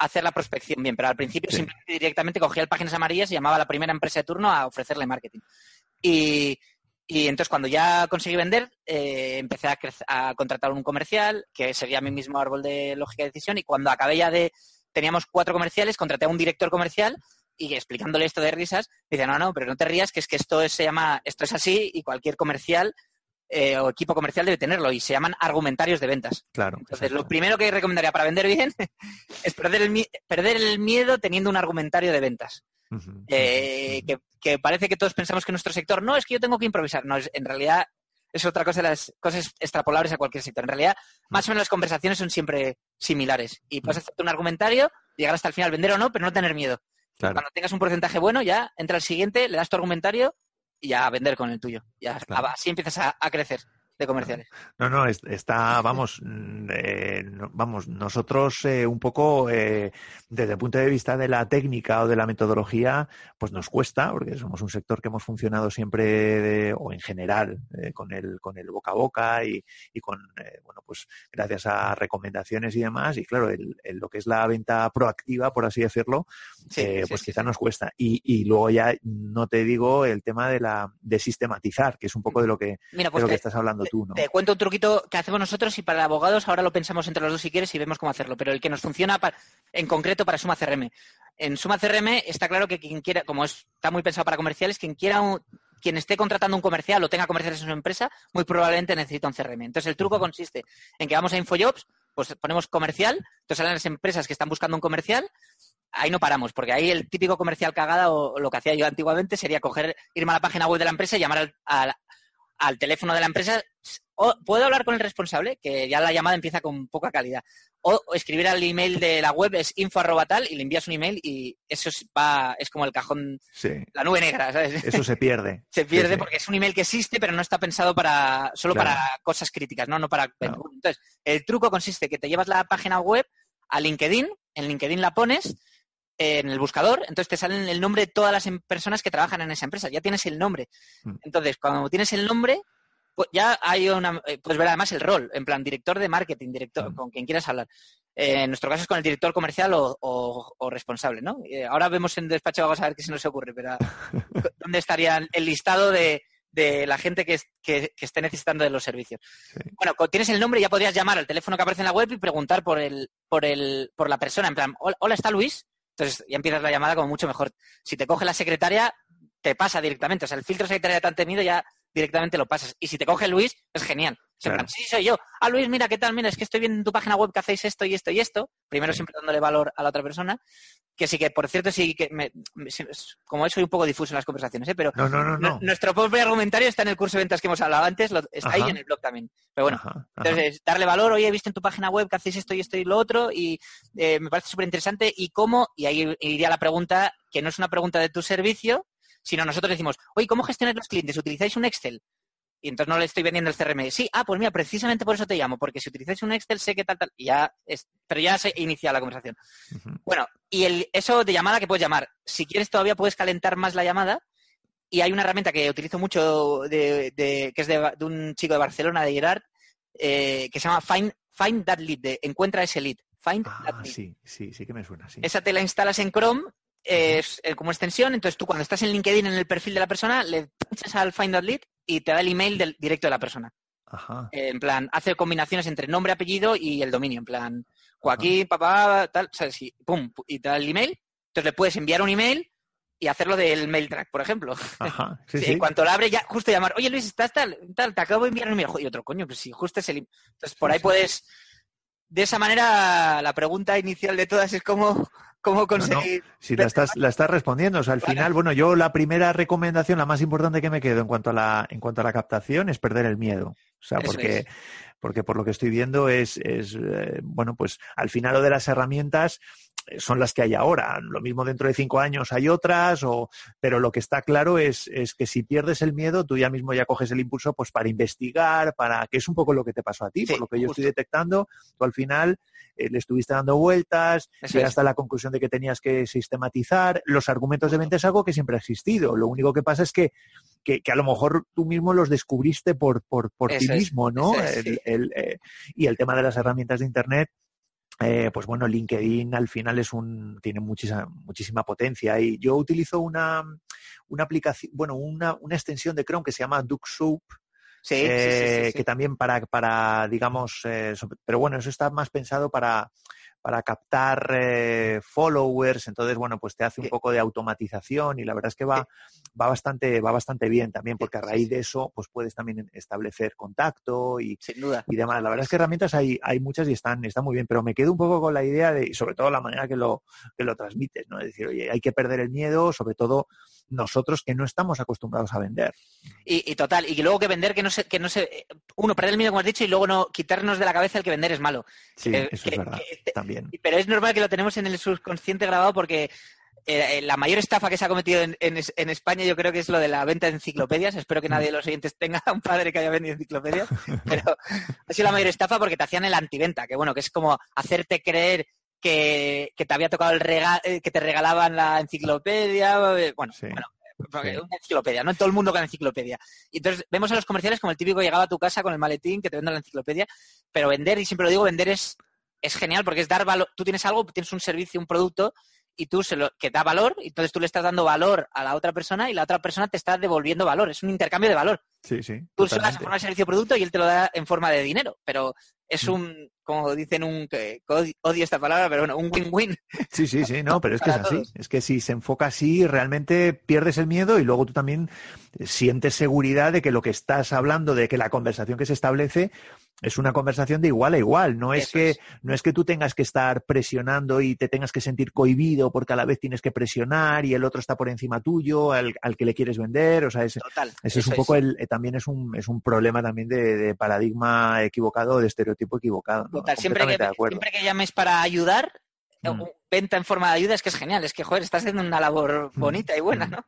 hacer la prospección bien, pero al principio simplemente directamente cogía las páginas amarillas y llamaba a la primera empresa de turno a ofrecerle marketing. Y entonces, cuando ya conseguí vender, empecé a contratar un comercial que seguía mi mismo árbol de lógica de decisión, y cuando acabé ya teníamos 4 comerciales, contraté a un director comercial y explicándole esto de risas, me dice, no, pero no te rías, que es que esto es así y cualquier comercial... o equipo comercial debe tenerlo, y se llaman argumentarios de ventas. Claro. Entonces, lo primero que recomendaría para vender bien es perder el miedo teniendo un argumentario de ventas. Uh-huh. Que parece que todos pensamos que nuestro sector, no, es que yo tengo que improvisar. No, en realidad es otra cosa de las cosas extrapolables a cualquier sector. En realidad, más o menos las conversaciones son siempre similares. Y puedes hacerte un argumentario, llegar hasta el final, vender o no, pero no tener miedo. Claro. Cuando tengas un porcentaje bueno, ya entra al siguiente, le das tu argumentario, y a vender con el tuyo. Ya, claro. Así empiezas a crecer de comerciales. No, está, vamos, nosotros un poco desde el punto de vista de la técnica o de la metodología, pues nos cuesta, porque somos un sector que hemos funcionado siempre o en general con el boca a boca y con, bueno, pues gracias a recomendaciones y demás, y claro, lo que es la venta proactiva, por así decirlo, nos cuesta. Y luego ya no te digo el tema de sistematizar, que es un poco de lo que, mira, pues de lo que estás hablando. Tú, ¿no? Te cuento un truquito que hacemos nosotros y para abogados, ahora lo pensamos entre los dos si quieres y vemos cómo hacerlo, pero el que nos funciona en concreto para SumaCRM. En SumaCRM está claro que quien quiera, como está muy pensado para comerciales, quien esté contratando un comercial o tenga comerciales en su empresa, muy probablemente necesita un CRM. Entonces el truco consiste en que vamos a Infojobs, pues ponemos comercial, entonces salen las empresas que están buscando un comercial. Ahí no paramos, porque ahí el típico comercial cagada o lo que hacía yo antiguamente sería irme a la página web de la empresa y llamar al teléfono de la empresa, o puedo hablar con el responsable, que ya la llamada empieza con poca calidad, o escribir al email de la web, es info@tal, y le envías un email y eso es como el cajón, la nube negra, ¿sabes? Eso se pierde. se pierde. Porque es un email que existe, pero no está pensado para cosas críticas, no para... Claro. Entonces, el truco consiste que te llevas la página web a LinkedIn, en LinkedIn la pones... en el buscador, entonces te salen el nombre de todas las personas que trabajan en esa empresa, ya tienes el nombre. Entonces, cuando tienes el nombre, pues ya hay puedes ver además el rol, en plan director de marketing, director, con quien quieras hablar. En nuestro caso es con el director comercial o responsable, ¿no? Ahora vemos en despacho, vamos a ver qué se nos ocurre, pero ¿dónde estaría el listado de de la gente que esté necesitando de los servicios. Sí. Bueno, tienes el nombre y ya podrías llamar al teléfono que aparece en la web y preguntar por la persona. En plan, hola, ¿está Luis? Entonces ya empiezas la llamada como mucho mejor. Si te coge la secretaria, te pasa directamente. O sea, el filtro secretaria tan temido ya directamente lo pasas. Y si te coge Luis, es genial. O sea, claro. En plan, sí, soy yo. Ah, Luis, mira, ¿qué tal? Mira, es que estoy viendo en tu página web que hacéis esto y esto y esto. Primero siempre dándole valor a la otra persona. Que sí que, por cierto, sí que como soy un poco difuso en las conversaciones, pero no. Nuestro propio argumentario está en el curso de ventas que hemos hablado antes, está ahí en el blog también. Pero bueno, entonces darle valor, oye, he visto en tu página web que hacéis esto y lo otro, y me parece súper interesante, y cómo, y ahí iría la pregunta, que no es una pregunta de tu servicio, sino nosotros decimos, oye, ¿cómo gestionáis los clientes? ¿Utilizáis un Excel? Y entonces no le estoy vendiendo el CRM. Sí, pues mira, precisamente por eso te llamo, porque si utilizáis un Excel sé que tal, y ya pero ya se inicia la conversación. Bueno, y eso de llamada que puedes llamar. Si quieres todavía puedes calentar más la llamada, y hay una herramienta que utilizo mucho, que es de un chico de Barcelona, de Gerard, que se llama Find That Lead, encuentra ese lead. Find That Lead. Sí que me suena, sí. Esa te la instalas en Chrome, es como extensión, entonces tú cuando estás en LinkedIn en el perfil de la persona, le pinchas al Find That Lead y te da el email directo de la persona. Ajá. En plan, hace combinaciones entre nombre, apellido y el dominio. En plan, Joaquín, papá, tal, ¿sabes? Y pum, y te da el email. Entonces le puedes enviar un email y hacerlo del MailTrack, por ejemplo. Ajá. Sí. En cuanto lo abre, ya justo llamar, oye Luis, ¿estás tal? Te acabo de enviar un email. Y otro, coño, pues sí, justo es el email. Entonces por ahí puedes... De esa manera, la pregunta inicial de todas es cómo conseguir... No. Si la estás respondiendo. O sea, al final, bueno, yo la primera recomendación, la más importante que me quedo en cuanto a la captación es perder el miedo. O sea, porque por lo que estoy viendo es bueno, pues al final lo de las herramientas son las que hay ahora. Lo mismo dentro de 5 años hay otras, pero lo que está claro es que si pierdes el miedo, tú ya mismo ya coges el impulso pues para investigar, que es un poco lo que te pasó a ti, sí, por lo que yo estoy detectando. Tú al final le estuviste dando vueltas, llegaste a la conclusión de que tenías que sistematizar. Los argumentos de venta es algo que siempre ha existido. Lo único que pasa es que a lo mejor tú mismo los descubriste por ti mismo, ¿no? Y el tema de las herramientas de Internet, pues bueno, LinkedIn al final tiene muchísima potencia, y yo utilizo una aplicación, bueno, una extensión de Chrome que se llama DukeSoup. Sí. Que también para digamos, pero bueno, eso está más pensado para captar followers, entonces bueno, pues te hace un poco de automatización, y la verdad es que va bastante bien también, porque a raíz de eso pues puedes también establecer contacto y, sin duda, y demás. La verdad es que herramientas hay muchas y están muy bien, pero me quedo un poco con la idea de, y sobre todo la manera que lo transmites, ¿no? Es decir, oye, hay que perder el miedo, sobre todo nosotros que no estamos acostumbrados a vender. Y total, y luego que vender, que no se uno, perder el miedo, como has dicho, y luego no quitarnos de la cabeza el que vender es malo. Sí, eso es verdad, también. Pero es normal que lo tenemos en el subconsciente grabado, porque la mayor estafa que se ha cometido en España, yo creo que es lo de la venta de enciclopedias. Espero que nadie de los oyentes tenga un padre que haya vendido enciclopedias, pero ha sido la mayor estafa porque te hacían el antiventa, que bueno, que es como hacerte creer que te había tocado que te regalaban la enciclopedia, una enciclopedia, no todo el mundo con enciclopedia. Y entonces vemos a los comerciales como el típico llegaba a tu casa con el maletín que te vende la enciclopedia, pero vender, y siempre lo digo, vender es genial porque es dar valor. Tú tienes algo, tienes un servicio, un producto, y tú que da valor, y entonces tú le estás dando valor a la otra persona y la otra persona te está devolviendo valor. Es un intercambio de valor. Sí, tú se das en forma de servicio producto y él te lo da en forma de dinero, pero es un, como dicen, odio esta palabra, pero bueno, un win-win. Sí, no, pero es que es así. Todos. Es que si se enfoca así, realmente pierdes el miedo, y luego tú también sientes seguridad de que lo que estás hablando, de que la conversación que se establece es una conversación de igual a igual. No es que tú tengas que estar presionando y te tengas que sentir cohibido porque a la vez tienes que presionar y el otro está por encima tuyo, al que le quieres vender. O sea, ese es un poco también es un problema también de paradigma equivocado, de estereotipo equivocado, ¿no? Total, siempre que llames para ayudar, venta en forma de ayuda, es que es genial, es que joder, estás haciendo una labor bonita y buena, ¿no?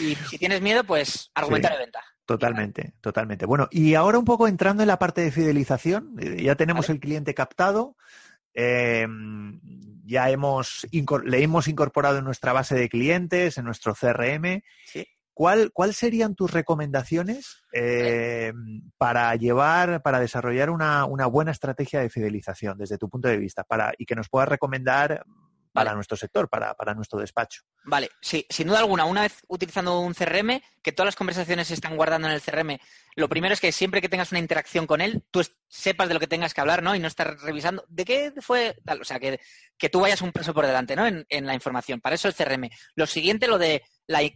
Y si tienes miedo, pues argumentar de venta. Totalmente. Bueno, y ahora un poco entrando en la parte de fidelización, ya tenemos el cliente captado. Ya le hemos incorporado en nuestra base de clientes, en nuestro CRM. Sí. ¿Cuál serían tus recomendaciones para desarrollar una buena estrategia de fidelización desde tu punto de vista, y que nos puedas recomendar para nuestro sector, para nuestro despacho. Vale, sí, sin duda alguna, una vez utilizando un CRM, que todas las conversaciones se están guardando en el CRM, lo primero es que siempre que tengas una interacción con él, tú sepas de lo que tengas que hablar, ¿no? Y no estar revisando de qué fue tal, o sea, que tú vayas un paso por delante, ¿no? En la información. Para eso el CRM. Lo siguiente, lo de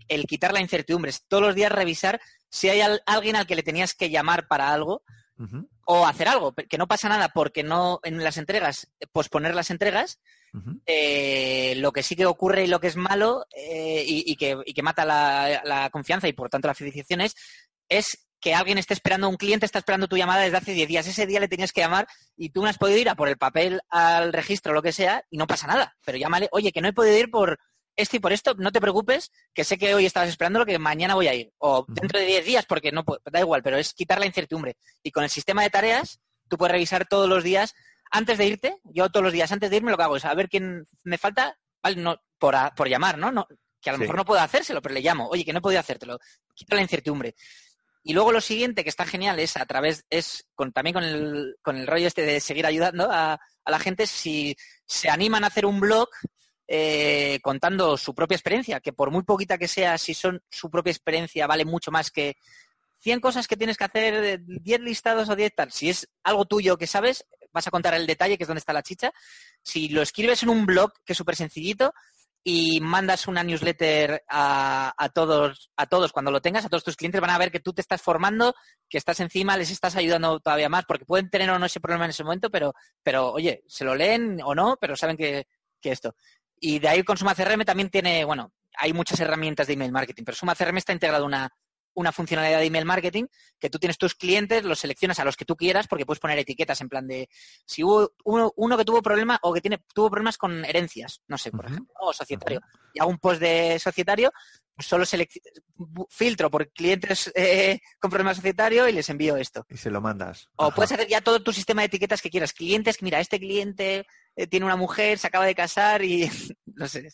el quitar la incertidumbre, es todos los días revisar si hay alguien al que le tenías que llamar para algo. Uh-huh. O hacer algo, que no pasa nada porque no en las entregas, posponer las entregas, uh-huh. Lo que sí que ocurre y lo que es malo y que mata la confianza y por tanto la fidelización es que alguien esté esperando, un cliente está esperando tu llamada desde hace 10 días, ese día le tenías que llamar y tú no has podido ir a por el papel al registro o lo que sea y no pasa nada, pero llámale, oye, que no he podido ir por esto y por esto, no te preocupes, que sé que hoy estabas esperándolo, que mañana voy a ir. O dentro de 10 días, porque no da igual, pero es quitar la incertidumbre. Y con el sistema de tareas, tú puedes revisar todos los días antes de irte. Yo todos los días antes de irme lo que hago es a ver quién me falta, vale, no, por llamar, ¿no? Que a lo mejor no puedo hacérselo, pero le llamo. Oye, que no he podido hacértelo. Quita la incertidumbre. Y luego lo siguiente, que está genial, es a través, también con el rollo este de seguir ayudando a la gente, si se animan a hacer un blog, contando su propia experiencia, que por muy poquita que sea, si son su propia experiencia, vale mucho más que 100 cosas que tienes que hacer, 10 listados o 10 tal. Si es algo tuyo que sabes, vas a contar el detalle, que es donde está la chicha. Si lo escribes en un blog, que es súper sencillito, y mandas una newsletter a todos cuando lo tengas, a todos tus clientes, van a ver que tú te estás formando, que estás encima, les estás ayudando todavía más, porque pueden tener o no ese problema en ese momento, pero oye, se lo leen o no, pero saben que esto... Y de ahí con SumaCRM también tiene, bueno, hay muchas herramientas de email marketing, pero SumaCRM está integrado una funcionalidad de email marketing que tú tienes tus clientes, los seleccionas a los que tú quieras porque puedes poner etiquetas en plan de si hubo uno que tuvo problema o que tuvo problemas con herencias, no sé, por ejemplo, o societario. Y hago un post de societario, solo filtro por clientes con problemas societario y les envío esto. Y se lo mandas. O puedes hacer ya todo tu sistema de etiquetas que quieras. Clientes que, mira, este cliente tiene una mujer, se acaba de casar y, no sé,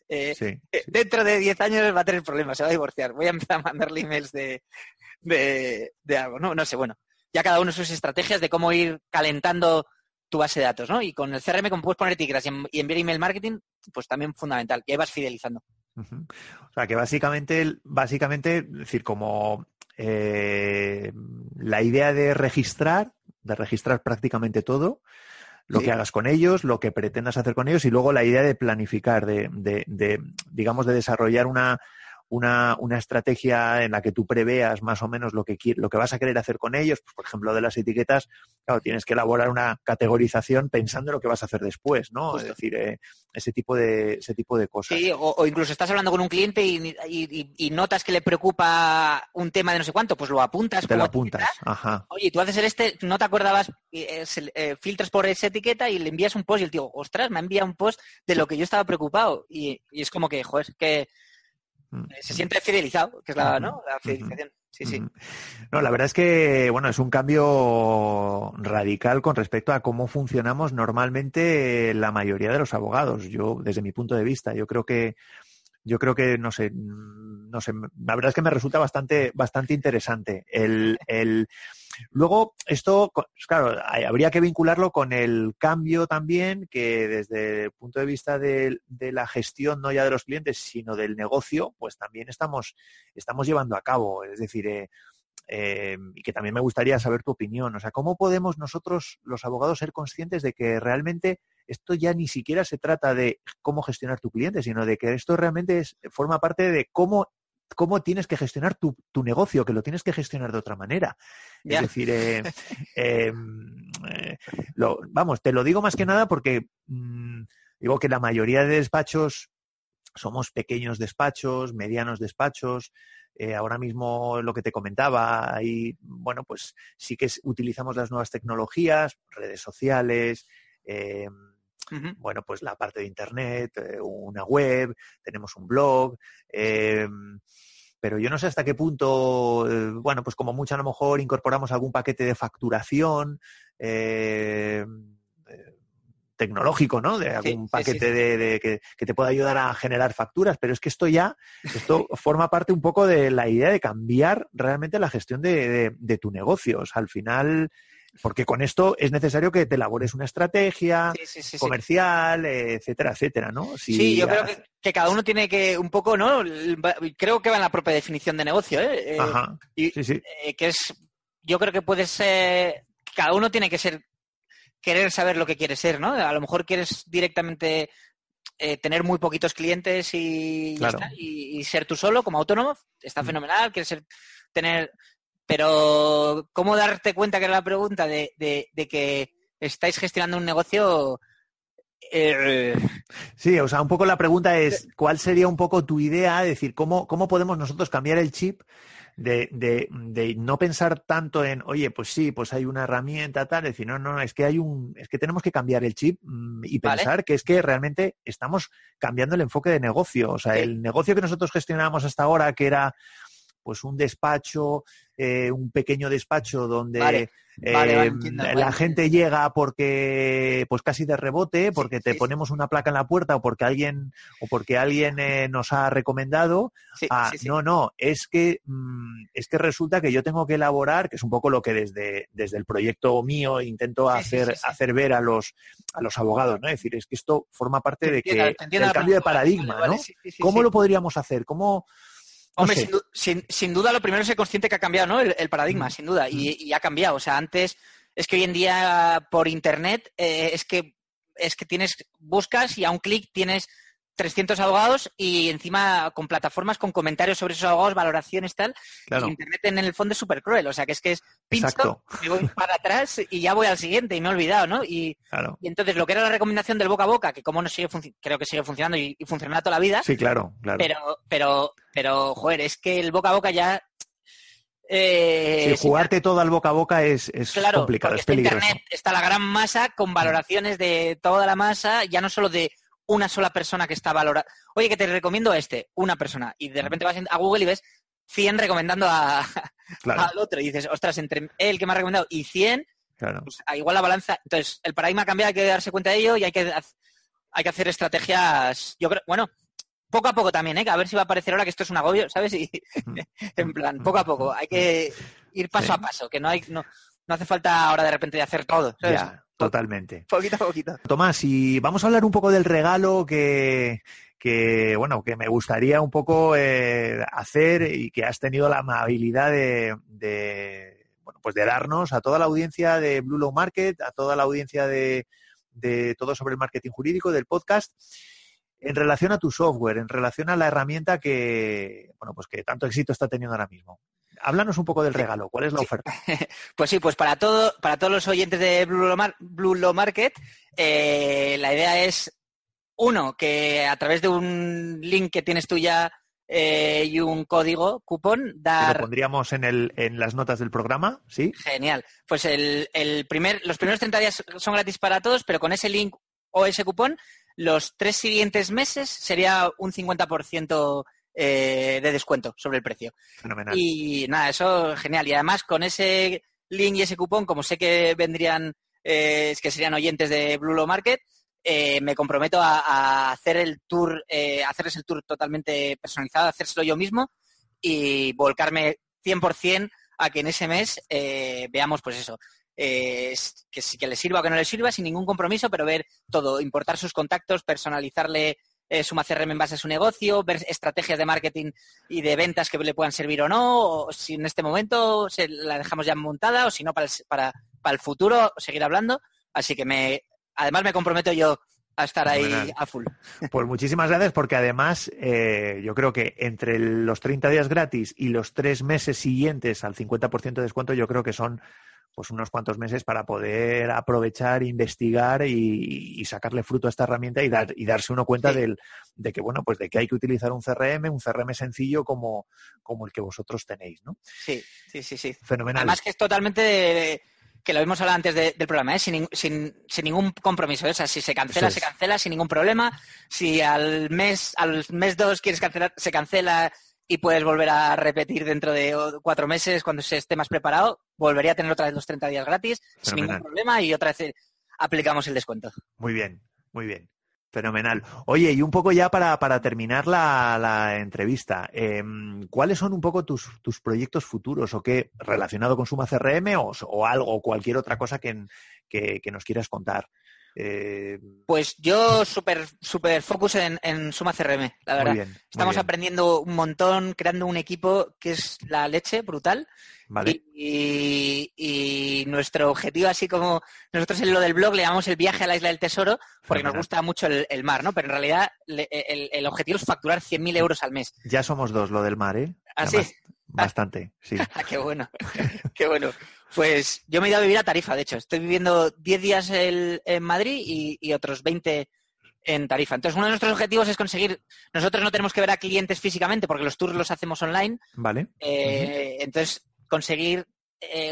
dentro de 10 años va a tener problemas, se va a divorciar. Voy a empezar a mandarle emails de algo, ¿no? No sé, bueno. Ya cada uno sus estrategias de cómo ir calentando tu base de datos, ¿no? Y con el CRM, como puedes poner etiquetas y enviar email marketing, pues también fundamental. Y ahí vas fidelizando. Uh-huh. O sea, que básicamente, es decir, como la idea de registrar prácticamente todo, lo que hagas con ellos, lo que pretendas hacer con ellos y luego la idea de planificar, digamos, de desarrollar una estrategia en la que tú preveas más o menos lo que vas a querer hacer con ellos. Pues, por ejemplo, de las etiquetas, claro, tienes que elaborar una categorización pensando en lo que vas a hacer después, ¿no? Pues es decir, ese tipo de cosas. Sí, o incluso estás hablando con un cliente y notas que le preocupa un tema de no sé cuánto, pues lo apuntas. Te lo apuntas, ajá. Oye, tú haces no te acordabas, filtras por esa etiqueta y le envías un post y el tío, ostras, me ha enviado un post de lo que yo estaba preocupado. Y es como que, joder, que... Se siente fidelizado, que es la fidelización. Sí, sí. No, la verdad es que, bueno, es un cambio radical con respecto a cómo funcionamos normalmente la mayoría de los abogados. Yo, desde mi punto de vista, yo creo que, no sé, la verdad es que me resulta bastante interesante. Luego, esto, claro, habría que vincularlo con el cambio también que desde el punto de vista de la gestión, no ya de los clientes, sino del negocio, pues también estamos llevando a cabo. Es decir, y que también me gustaría saber tu opinión. O sea, ¿cómo podemos nosotros, los abogados, ser conscientes de que realmente esto ya ni siquiera se trata de cómo gestionar tu cliente, sino de que esto realmente forma parte de cómo tienes que gestionar tu negocio, que lo tienes que gestionar de otra manera? Yeah. Es decir, vamos, te lo digo más que nada porque digo que la mayoría de despachos somos pequeños despachos, medianos despachos. Ahora mismo lo que te comentaba, y bueno, pues sí que utilizamos las nuevas tecnologías, redes sociales, bueno, pues la parte de internet, una web, tenemos un blog, pero yo no sé hasta qué punto, bueno, pues como mucho a lo mejor incorporamos algún paquete de facturación tecnológico, ¿no? De algún paquete que te pueda ayudar a generar facturas, pero es que esto forma parte un poco de la idea de cambiar realmente la gestión de tu negocio. O sea, al final... Porque con esto es necesario que te elabores una estrategia comercial, etcétera, etcétera, ¿no? Sí, yo creo que cada uno tiene que un poco, ¿no? Creo que va en la propia definición de negocio, ¿eh? Ajá, sí. Que es, yo creo que puede ser, cada uno tiene que querer saber lo que quiere ser, ¿no? A lo mejor quieres directamente tener muy poquitos clientes y, claro, ya está, y ser tú solo como autónomo, está fenomenal, quieres tener... Pero cómo darte cuenta, que era la pregunta, de que estáis gestionando un negocio... Sí, o sea, un poco la pregunta es, ¿cuál sería un poco tu idea? Es decir, ¿cómo podemos nosotros cambiar el chip de no pensar tanto en, oye, pues sí, pues hay una herramienta, tal, es decir, no, es que tenemos que cambiar el chip y pensar, ¿vale?, que es que realmente estamos cambiando el enfoque de negocio. O sea, el negocio que nosotros gestionábamos hasta ahora, que era... pues un despacho, un pequeño despacho donde la gente llega porque, pues casi de rebote, porque te ponemos una placa en la puerta o porque alguien nos ha recomendado. No, es que resulta que yo tengo que elaborar, que es un poco lo que desde el proyecto mío intento hacer ver a los abogados, ¿no? Es decir, es que esto forma parte del cambio de paradigma, ¿no? ¿Cómo lo podríamos hacer? Hombre, sin duda lo primero es ser consciente que ha cambiado, ¿no? El paradigma, sin duda, y ha cambiado. O sea, antes, es que hoy en día por internet es que buscas y a un clic tienes 300 abogados y encima con plataformas, con comentarios sobre esos abogados, valoraciones, tal. Claro. Y internet en el fondo es súper cruel. O sea, que es pincho, me voy para atrás y ya voy al siguiente y me he olvidado, ¿no? Y entonces lo que era la recomendación del boca a boca, que como no sigue creo que sigue funcionando y funcionará toda la vida. Sí, claro. Pero joder, es que el boca a boca ya... jugarte todo al boca a boca es claro, complicado, es peligroso. Internet está la gran masa con valoraciones de toda la masa, ya no solo de una sola persona que está valorada. Oye, que te recomiendo una persona. Y de repente vas a Google y ves 100 recomendando al otro. Y dices, ostras, entre el que me ha recomendado y 100, pues, igual la balanza. Entonces, el paradigma cambia, hay que darse cuenta de ello y hay que hacer estrategias, yo creo, bueno, poco a poco también, ¿eh? A ver si va a parecer ahora que esto es un agobio, ¿sabes? Y en plan, poco a poco. Hay que ir paso a paso, que no hace falta ahora de repente de hacer todo, ¿sabes? Ya. Totalmente. Poquito a poquito. Tomás, y vamos a hablar un poco del regalo que me gustaría un poco hacer y que has tenido la amabilidad de darnos a toda la audiencia de Blue Law Market, a toda la audiencia de todo sobre el marketing jurídico del podcast, en relación a tu software, en relación a la herramienta que tanto éxito está teniendo ahora mismo. Háblanos un poco del regalo. ¿Cuál es la oferta? Pues para todos los oyentes de Blue Law Market, la idea es, uno, que a través de un link que tienes tú ya y un código, cupón, dar... Lo pondríamos en las notas del programa, ¿sí? Genial. Pues los primeros 30 días son gratis para todos, pero con ese link o ese cupón, los 3 siguientes meses sería un 50% de descuento sobre el precio. Fenomenal. Y nada, eso genial. Y además con ese link y ese cupón, como sé que vendrían, que serían oyentes de Blue Law Market, me comprometo a hacer el tour, hacerles el tour totalmente personalizado, hacérselo yo mismo y volcarme 100% a que en ese mes veamos pues eso. Que les sirva o que no les sirva, sin ningún compromiso, pero ver todo, importar sus contactos, personalizarle SumaCRM en base a su negocio, ver estrategias de marketing y de ventas que le puedan servir o no, o si en este momento se la dejamos ya montada o si no para el futuro seguir hablando. Así que además me comprometo yo a estar ahí a full. Pues muchísimas gracias, porque además yo creo que entre los 30 días gratis y los 3 meses siguientes al 50% de descuento, yo creo que son pues unos cuantos meses para poder aprovechar, investigar y sacarle fruto a esta herramienta y darse uno cuenta de que hay que utilizar un CRM sencillo como el que vosotros tenéis, ¿no? Sí. Fenomenal. Además que es totalmente, que lo hemos hablado antes del programa, sin ningún compromiso, ¿eh? O sea, si se cancela, se cancela sin ningún problema. Si al mes 2 quieres cancelar, se cancela. Y puedes volver a repetir dentro de 4 meses, cuando esté más preparado, volvería a tener otra vez los 30 días gratis, fenomenal, sin ningún problema, y otra vez aplicamos el descuento. Muy bien, muy bien. Fenomenal. Oye, y un poco ya para terminar la entrevista, ¿cuáles son un poco tus proyectos futuros o qué relacionado con SumaCRM o algo o cualquier otra cosa que nos quieras contar? Pues yo super focus en SumaCRM, la verdad. Muy bien, estamos aprendiendo un montón, creando un equipo que es la leche, brutal. Vale. Y nuestro objetivo, así como nosotros en lo del blog le llamamos el viaje a la isla del tesoro, porque nos gusta mucho el mar, ¿no? Pero en realidad el objetivo es facturar 100.000 euros al mes. Ya somos dos lo del mar, ¿eh? ¿Ah, sí? Bastante, sí. Qué bueno, qué bueno. Pues yo me he ido a vivir a Tarifa, de hecho. Estoy viviendo 10 días en Madrid y otros 20 en Tarifa. Entonces, uno de nuestros objetivos es conseguir... Nosotros no tenemos que ver a clientes físicamente porque los tours los hacemos online. Vale. Entonces, conseguir...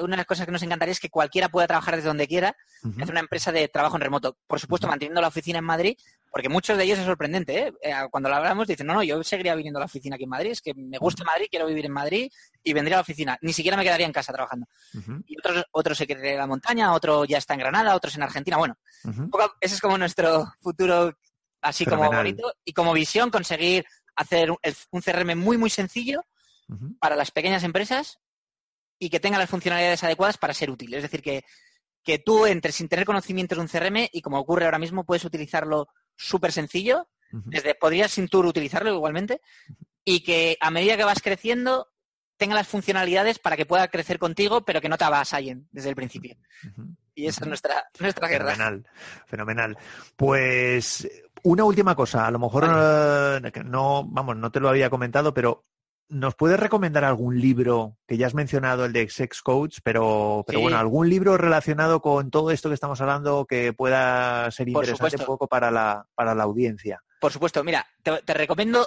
una de las cosas que nos encantaría es que cualquiera pueda trabajar desde donde quiera, hacer una empresa de trabajo en remoto. Por supuesto, manteniendo la oficina en Madrid, porque muchos de ellos es sorprendente, ¿eh? Cuando lo hablamos dicen, no, yo seguiría viniendo a la oficina aquí en Madrid, es que me gusta Madrid, quiero vivir en Madrid y vendría a la oficina. Ni siquiera me quedaría en casa trabajando. Y otros se quedaría en la montaña, otro ya está en Granada, otros en Argentina. Bueno, ese es como nuestro futuro, así fenomenal, como bonito. Y como visión, conseguir hacer un CRM muy, muy sencillo para las pequeñas empresas, y que tenga las funcionalidades adecuadas para ser útil. Es decir, que tú entres sin tener conocimientos de un CRM y, como ocurre ahora mismo, puedes utilizarlo súper sencillo. Podrías sin tour utilizarlo igualmente. Y que a medida que vas creciendo, tenga las funcionalidades para que pueda crecer contigo, pero que no te avasallen desde el principio. Y esa es nuestra guerra. Fenomenal, fenomenal. Pues una última cosa. A lo mejor no te lo había comentado, pero... ¿Nos puedes recomendar algún libro, que ya has mencionado el de Sex Code, pero sí, bueno, algún libro relacionado con todo esto que estamos hablando que pueda ser interesante un poco para la audiencia? Por supuesto, mira, te recomiendo,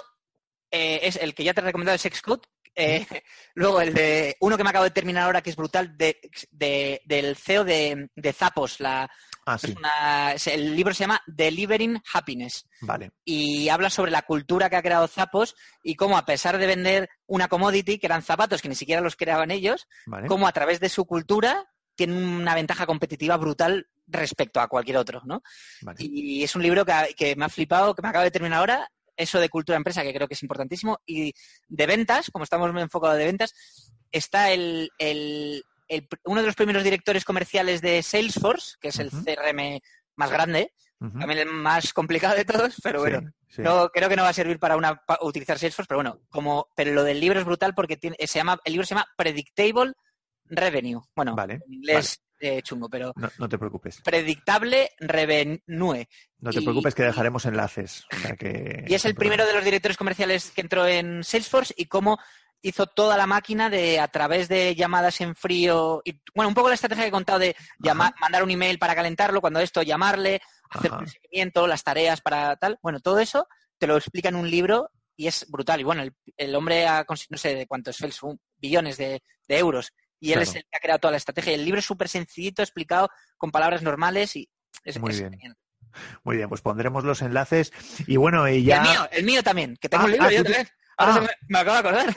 es el que ya te he recomendado, el Sex Code, luego el de uno que me acabo de terminar ahora que es brutal, del CEO de Zappos, el libro se llama Delivering Happiness. Vale. Y habla sobre la cultura que ha creado Zappos y cómo, a pesar de vender una commodity, que eran zapatos que ni siquiera los creaban ellos, cómo a través de su cultura tienen una ventaja competitiva brutal respecto a cualquier otro, ¿no? Vale. Y es un libro que me ha flipado, que me acabo de terminar ahora. Eso de cultura empresa, que creo que es importantísimo. Y de ventas, como estamos enfocados de ventas, está uno de los primeros directores comerciales de Salesforce, que es el CRM más grande, también el más complicado de todos, pero bueno, sí. No, creo que no va a servir para utilizar Salesforce, pero bueno, pero lo del libro es brutal porque el libro se llama Predictable Revenue. bueno, en inglés chungo, pero... No te preocupes. Predictable Revenue. No te preocupes, que dejaremos enlaces. O sea que... Y es el primero de los directores comerciales que entró en Salesforce y cómo hizo toda la máquina a través de llamadas en frío. Y, bueno, un poco la estrategia que he contado de mandar un email para calentarlo, cuando esto, llamarle, hacer un seguimiento, las tareas para tal. Bueno, todo eso te lo explica en un libro y es brutal. Y bueno, el hombre ha conseguido, no sé de cuántos, billones de euros. Y él es el que ha creado toda la estrategia. El libro es súper sencillito, explicado con palabras normales y es muy bien. Genial. Muy bien, pues pondremos los enlaces. Y bueno, y ya... El mío también, que tengo un libro yo también. Ahora me acabo de acordar.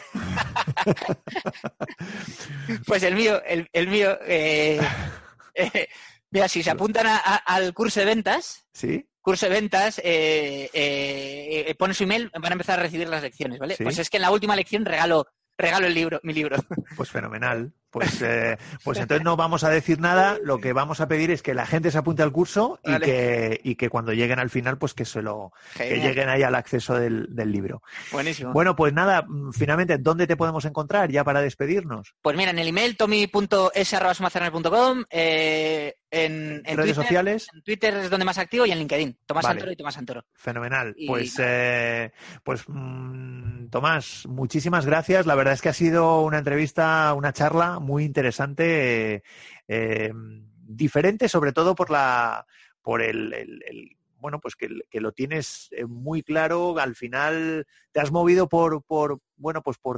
Pues el mío... mira, si se apuntan al curso de ventas... ¿Sí? Curso de ventas, ponen su email, van a empezar a recibir las lecciones, ¿vale? ¿Sí? Pues es que en la última lección regalo mi libro. Pues fenomenal. Pues entonces no vamos a decir nada. Lo que vamos a pedir es que la gente se apunte al curso y que cuando lleguen al final, pues que lleguen ahí al acceso del libro. Buenísimo. Bueno, pues nada, finalmente, ¿dónde te podemos encontrar ya para despedirnos? Pues mira, en el email tommy.s@sumacerner.com, en redes Twitter, sociales. En Twitter es donde más activo y en LinkedIn. Tomás Santoro. Fenomenal. Pues Tomás, muchísimas gracias. La verdad es que ha sido una entrevista, una charla muy interesante, diferente sobre todo por el lo tienes muy claro. Al final te has movido por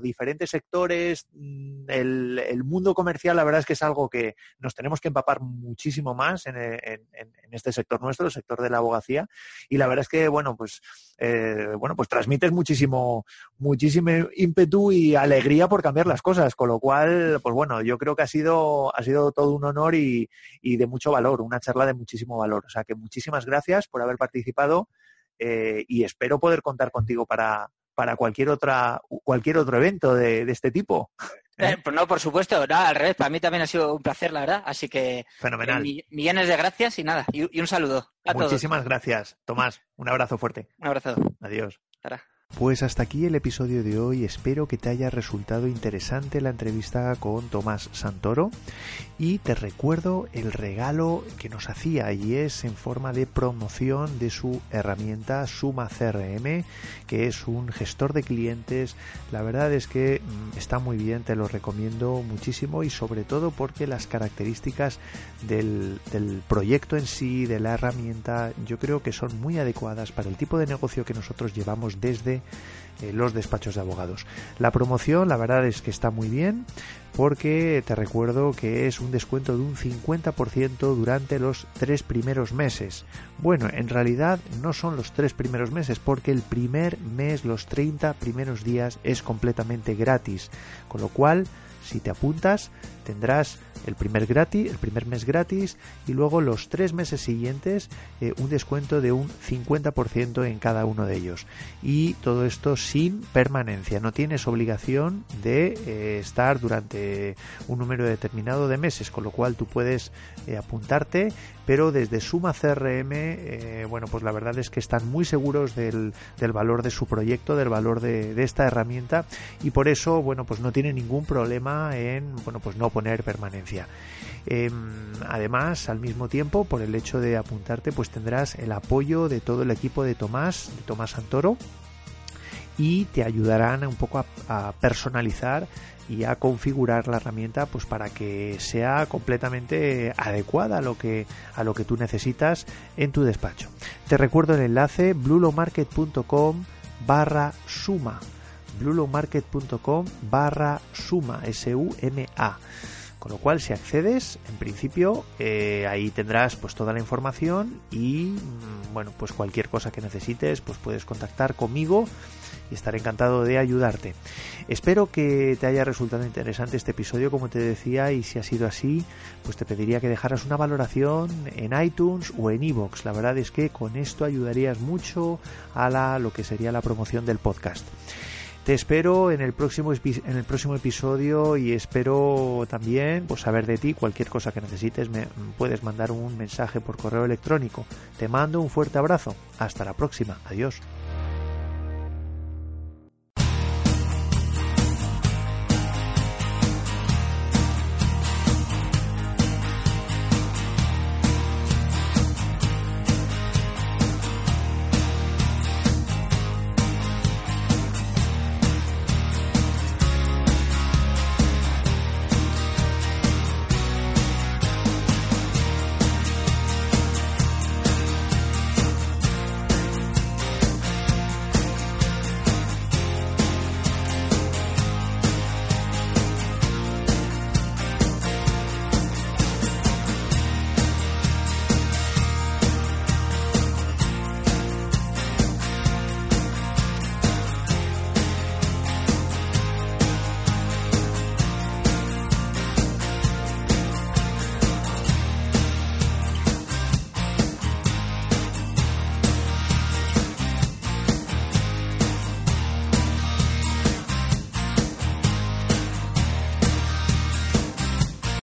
diferentes sectores. El mundo comercial, la verdad es que es algo que nos tenemos que empapar muchísimo más en este sector nuestro, el sector de la abogacía. Y la verdad es que, pues transmites muchísimo ímpetu y alegría por cambiar las cosas. Con lo cual, pues bueno, yo creo que ha sido todo un honor y de mucho valor, una charla de muchísimo valor. O sea que muchísimas gracias por haber participado. y espero poder contar contigo para cualquier otro evento de este tipo. No, por supuesto, nada, al revés, para mí también ha sido un placer, la verdad, así que fenomenal. Millones de gracias y nada, y un saludo a todos. Muchísimas gracias, Tomás, un abrazo fuerte. Un abrazo. Adiós. Ahora. Pues hasta aquí el episodio de hoy, espero que te haya resultado interesante la entrevista con Tomás Santoro y te recuerdo el regalo que nos hacía y es en forma de promoción de su herramienta SumaCRM, que es un gestor de clientes. La verdad es que está muy bien, te lo recomiendo muchísimo y sobre todo porque las características del proyecto en sí, de la herramienta, yo creo que son muy adecuadas para el tipo de negocio que nosotros llevamos desde los despachos de abogados. La promoción, la verdad es que está muy bien porque te recuerdo que es un descuento de un 50% durante los 3 primeros meses. Bueno, en realidad no son los 3 primeros meses porque el primer mes, los 30 primeros días es completamente gratis, con lo cual si te apuntas tendrás el primer mes gratis y luego los 3 meses siguientes un descuento de un 50% en cada uno de ellos. Y todo esto sin permanencia, no tienes obligación de estar durante un número determinado de meses, con lo cual tú puedes apuntarte, pero desde SumaCRM, bueno, pues la verdad es que están muy seguros del valor de su proyecto, del valor de esta herramienta y por eso, bueno, pues no tiene ningún problema en, bueno, pues no poner permanencia. Además, al mismo tiempo, por el hecho de apuntarte, pues tendrás el apoyo de todo el equipo de Tomás Santoro y te ayudarán un poco a personalizar y a configurar la herramienta pues para que sea completamente adecuada a lo que tú necesitas en tu despacho. Te recuerdo el enlace bluelawmarket.com/suma. bluelawmarket.com/suma, SUMA. Con lo cual, si accedes, en principio, ahí tendrás pues toda la información y bueno, pues cualquier cosa que necesites, pues puedes contactar conmigo y estaré encantado de ayudarte. Espero que te haya resultado interesante este episodio, como te decía, y si ha sido así, pues te pediría que dejaras una valoración en iTunes o en iVoox. La verdad es que con esto ayudarías mucho a lo que sería la promoción del podcast. Te espero en el próximo episodio y espero también pues, saber de ti. Cualquier cosa que necesites me puedes mandar un mensaje por correo electrónico. Te mando un fuerte abrazo. Hasta la próxima. Adiós.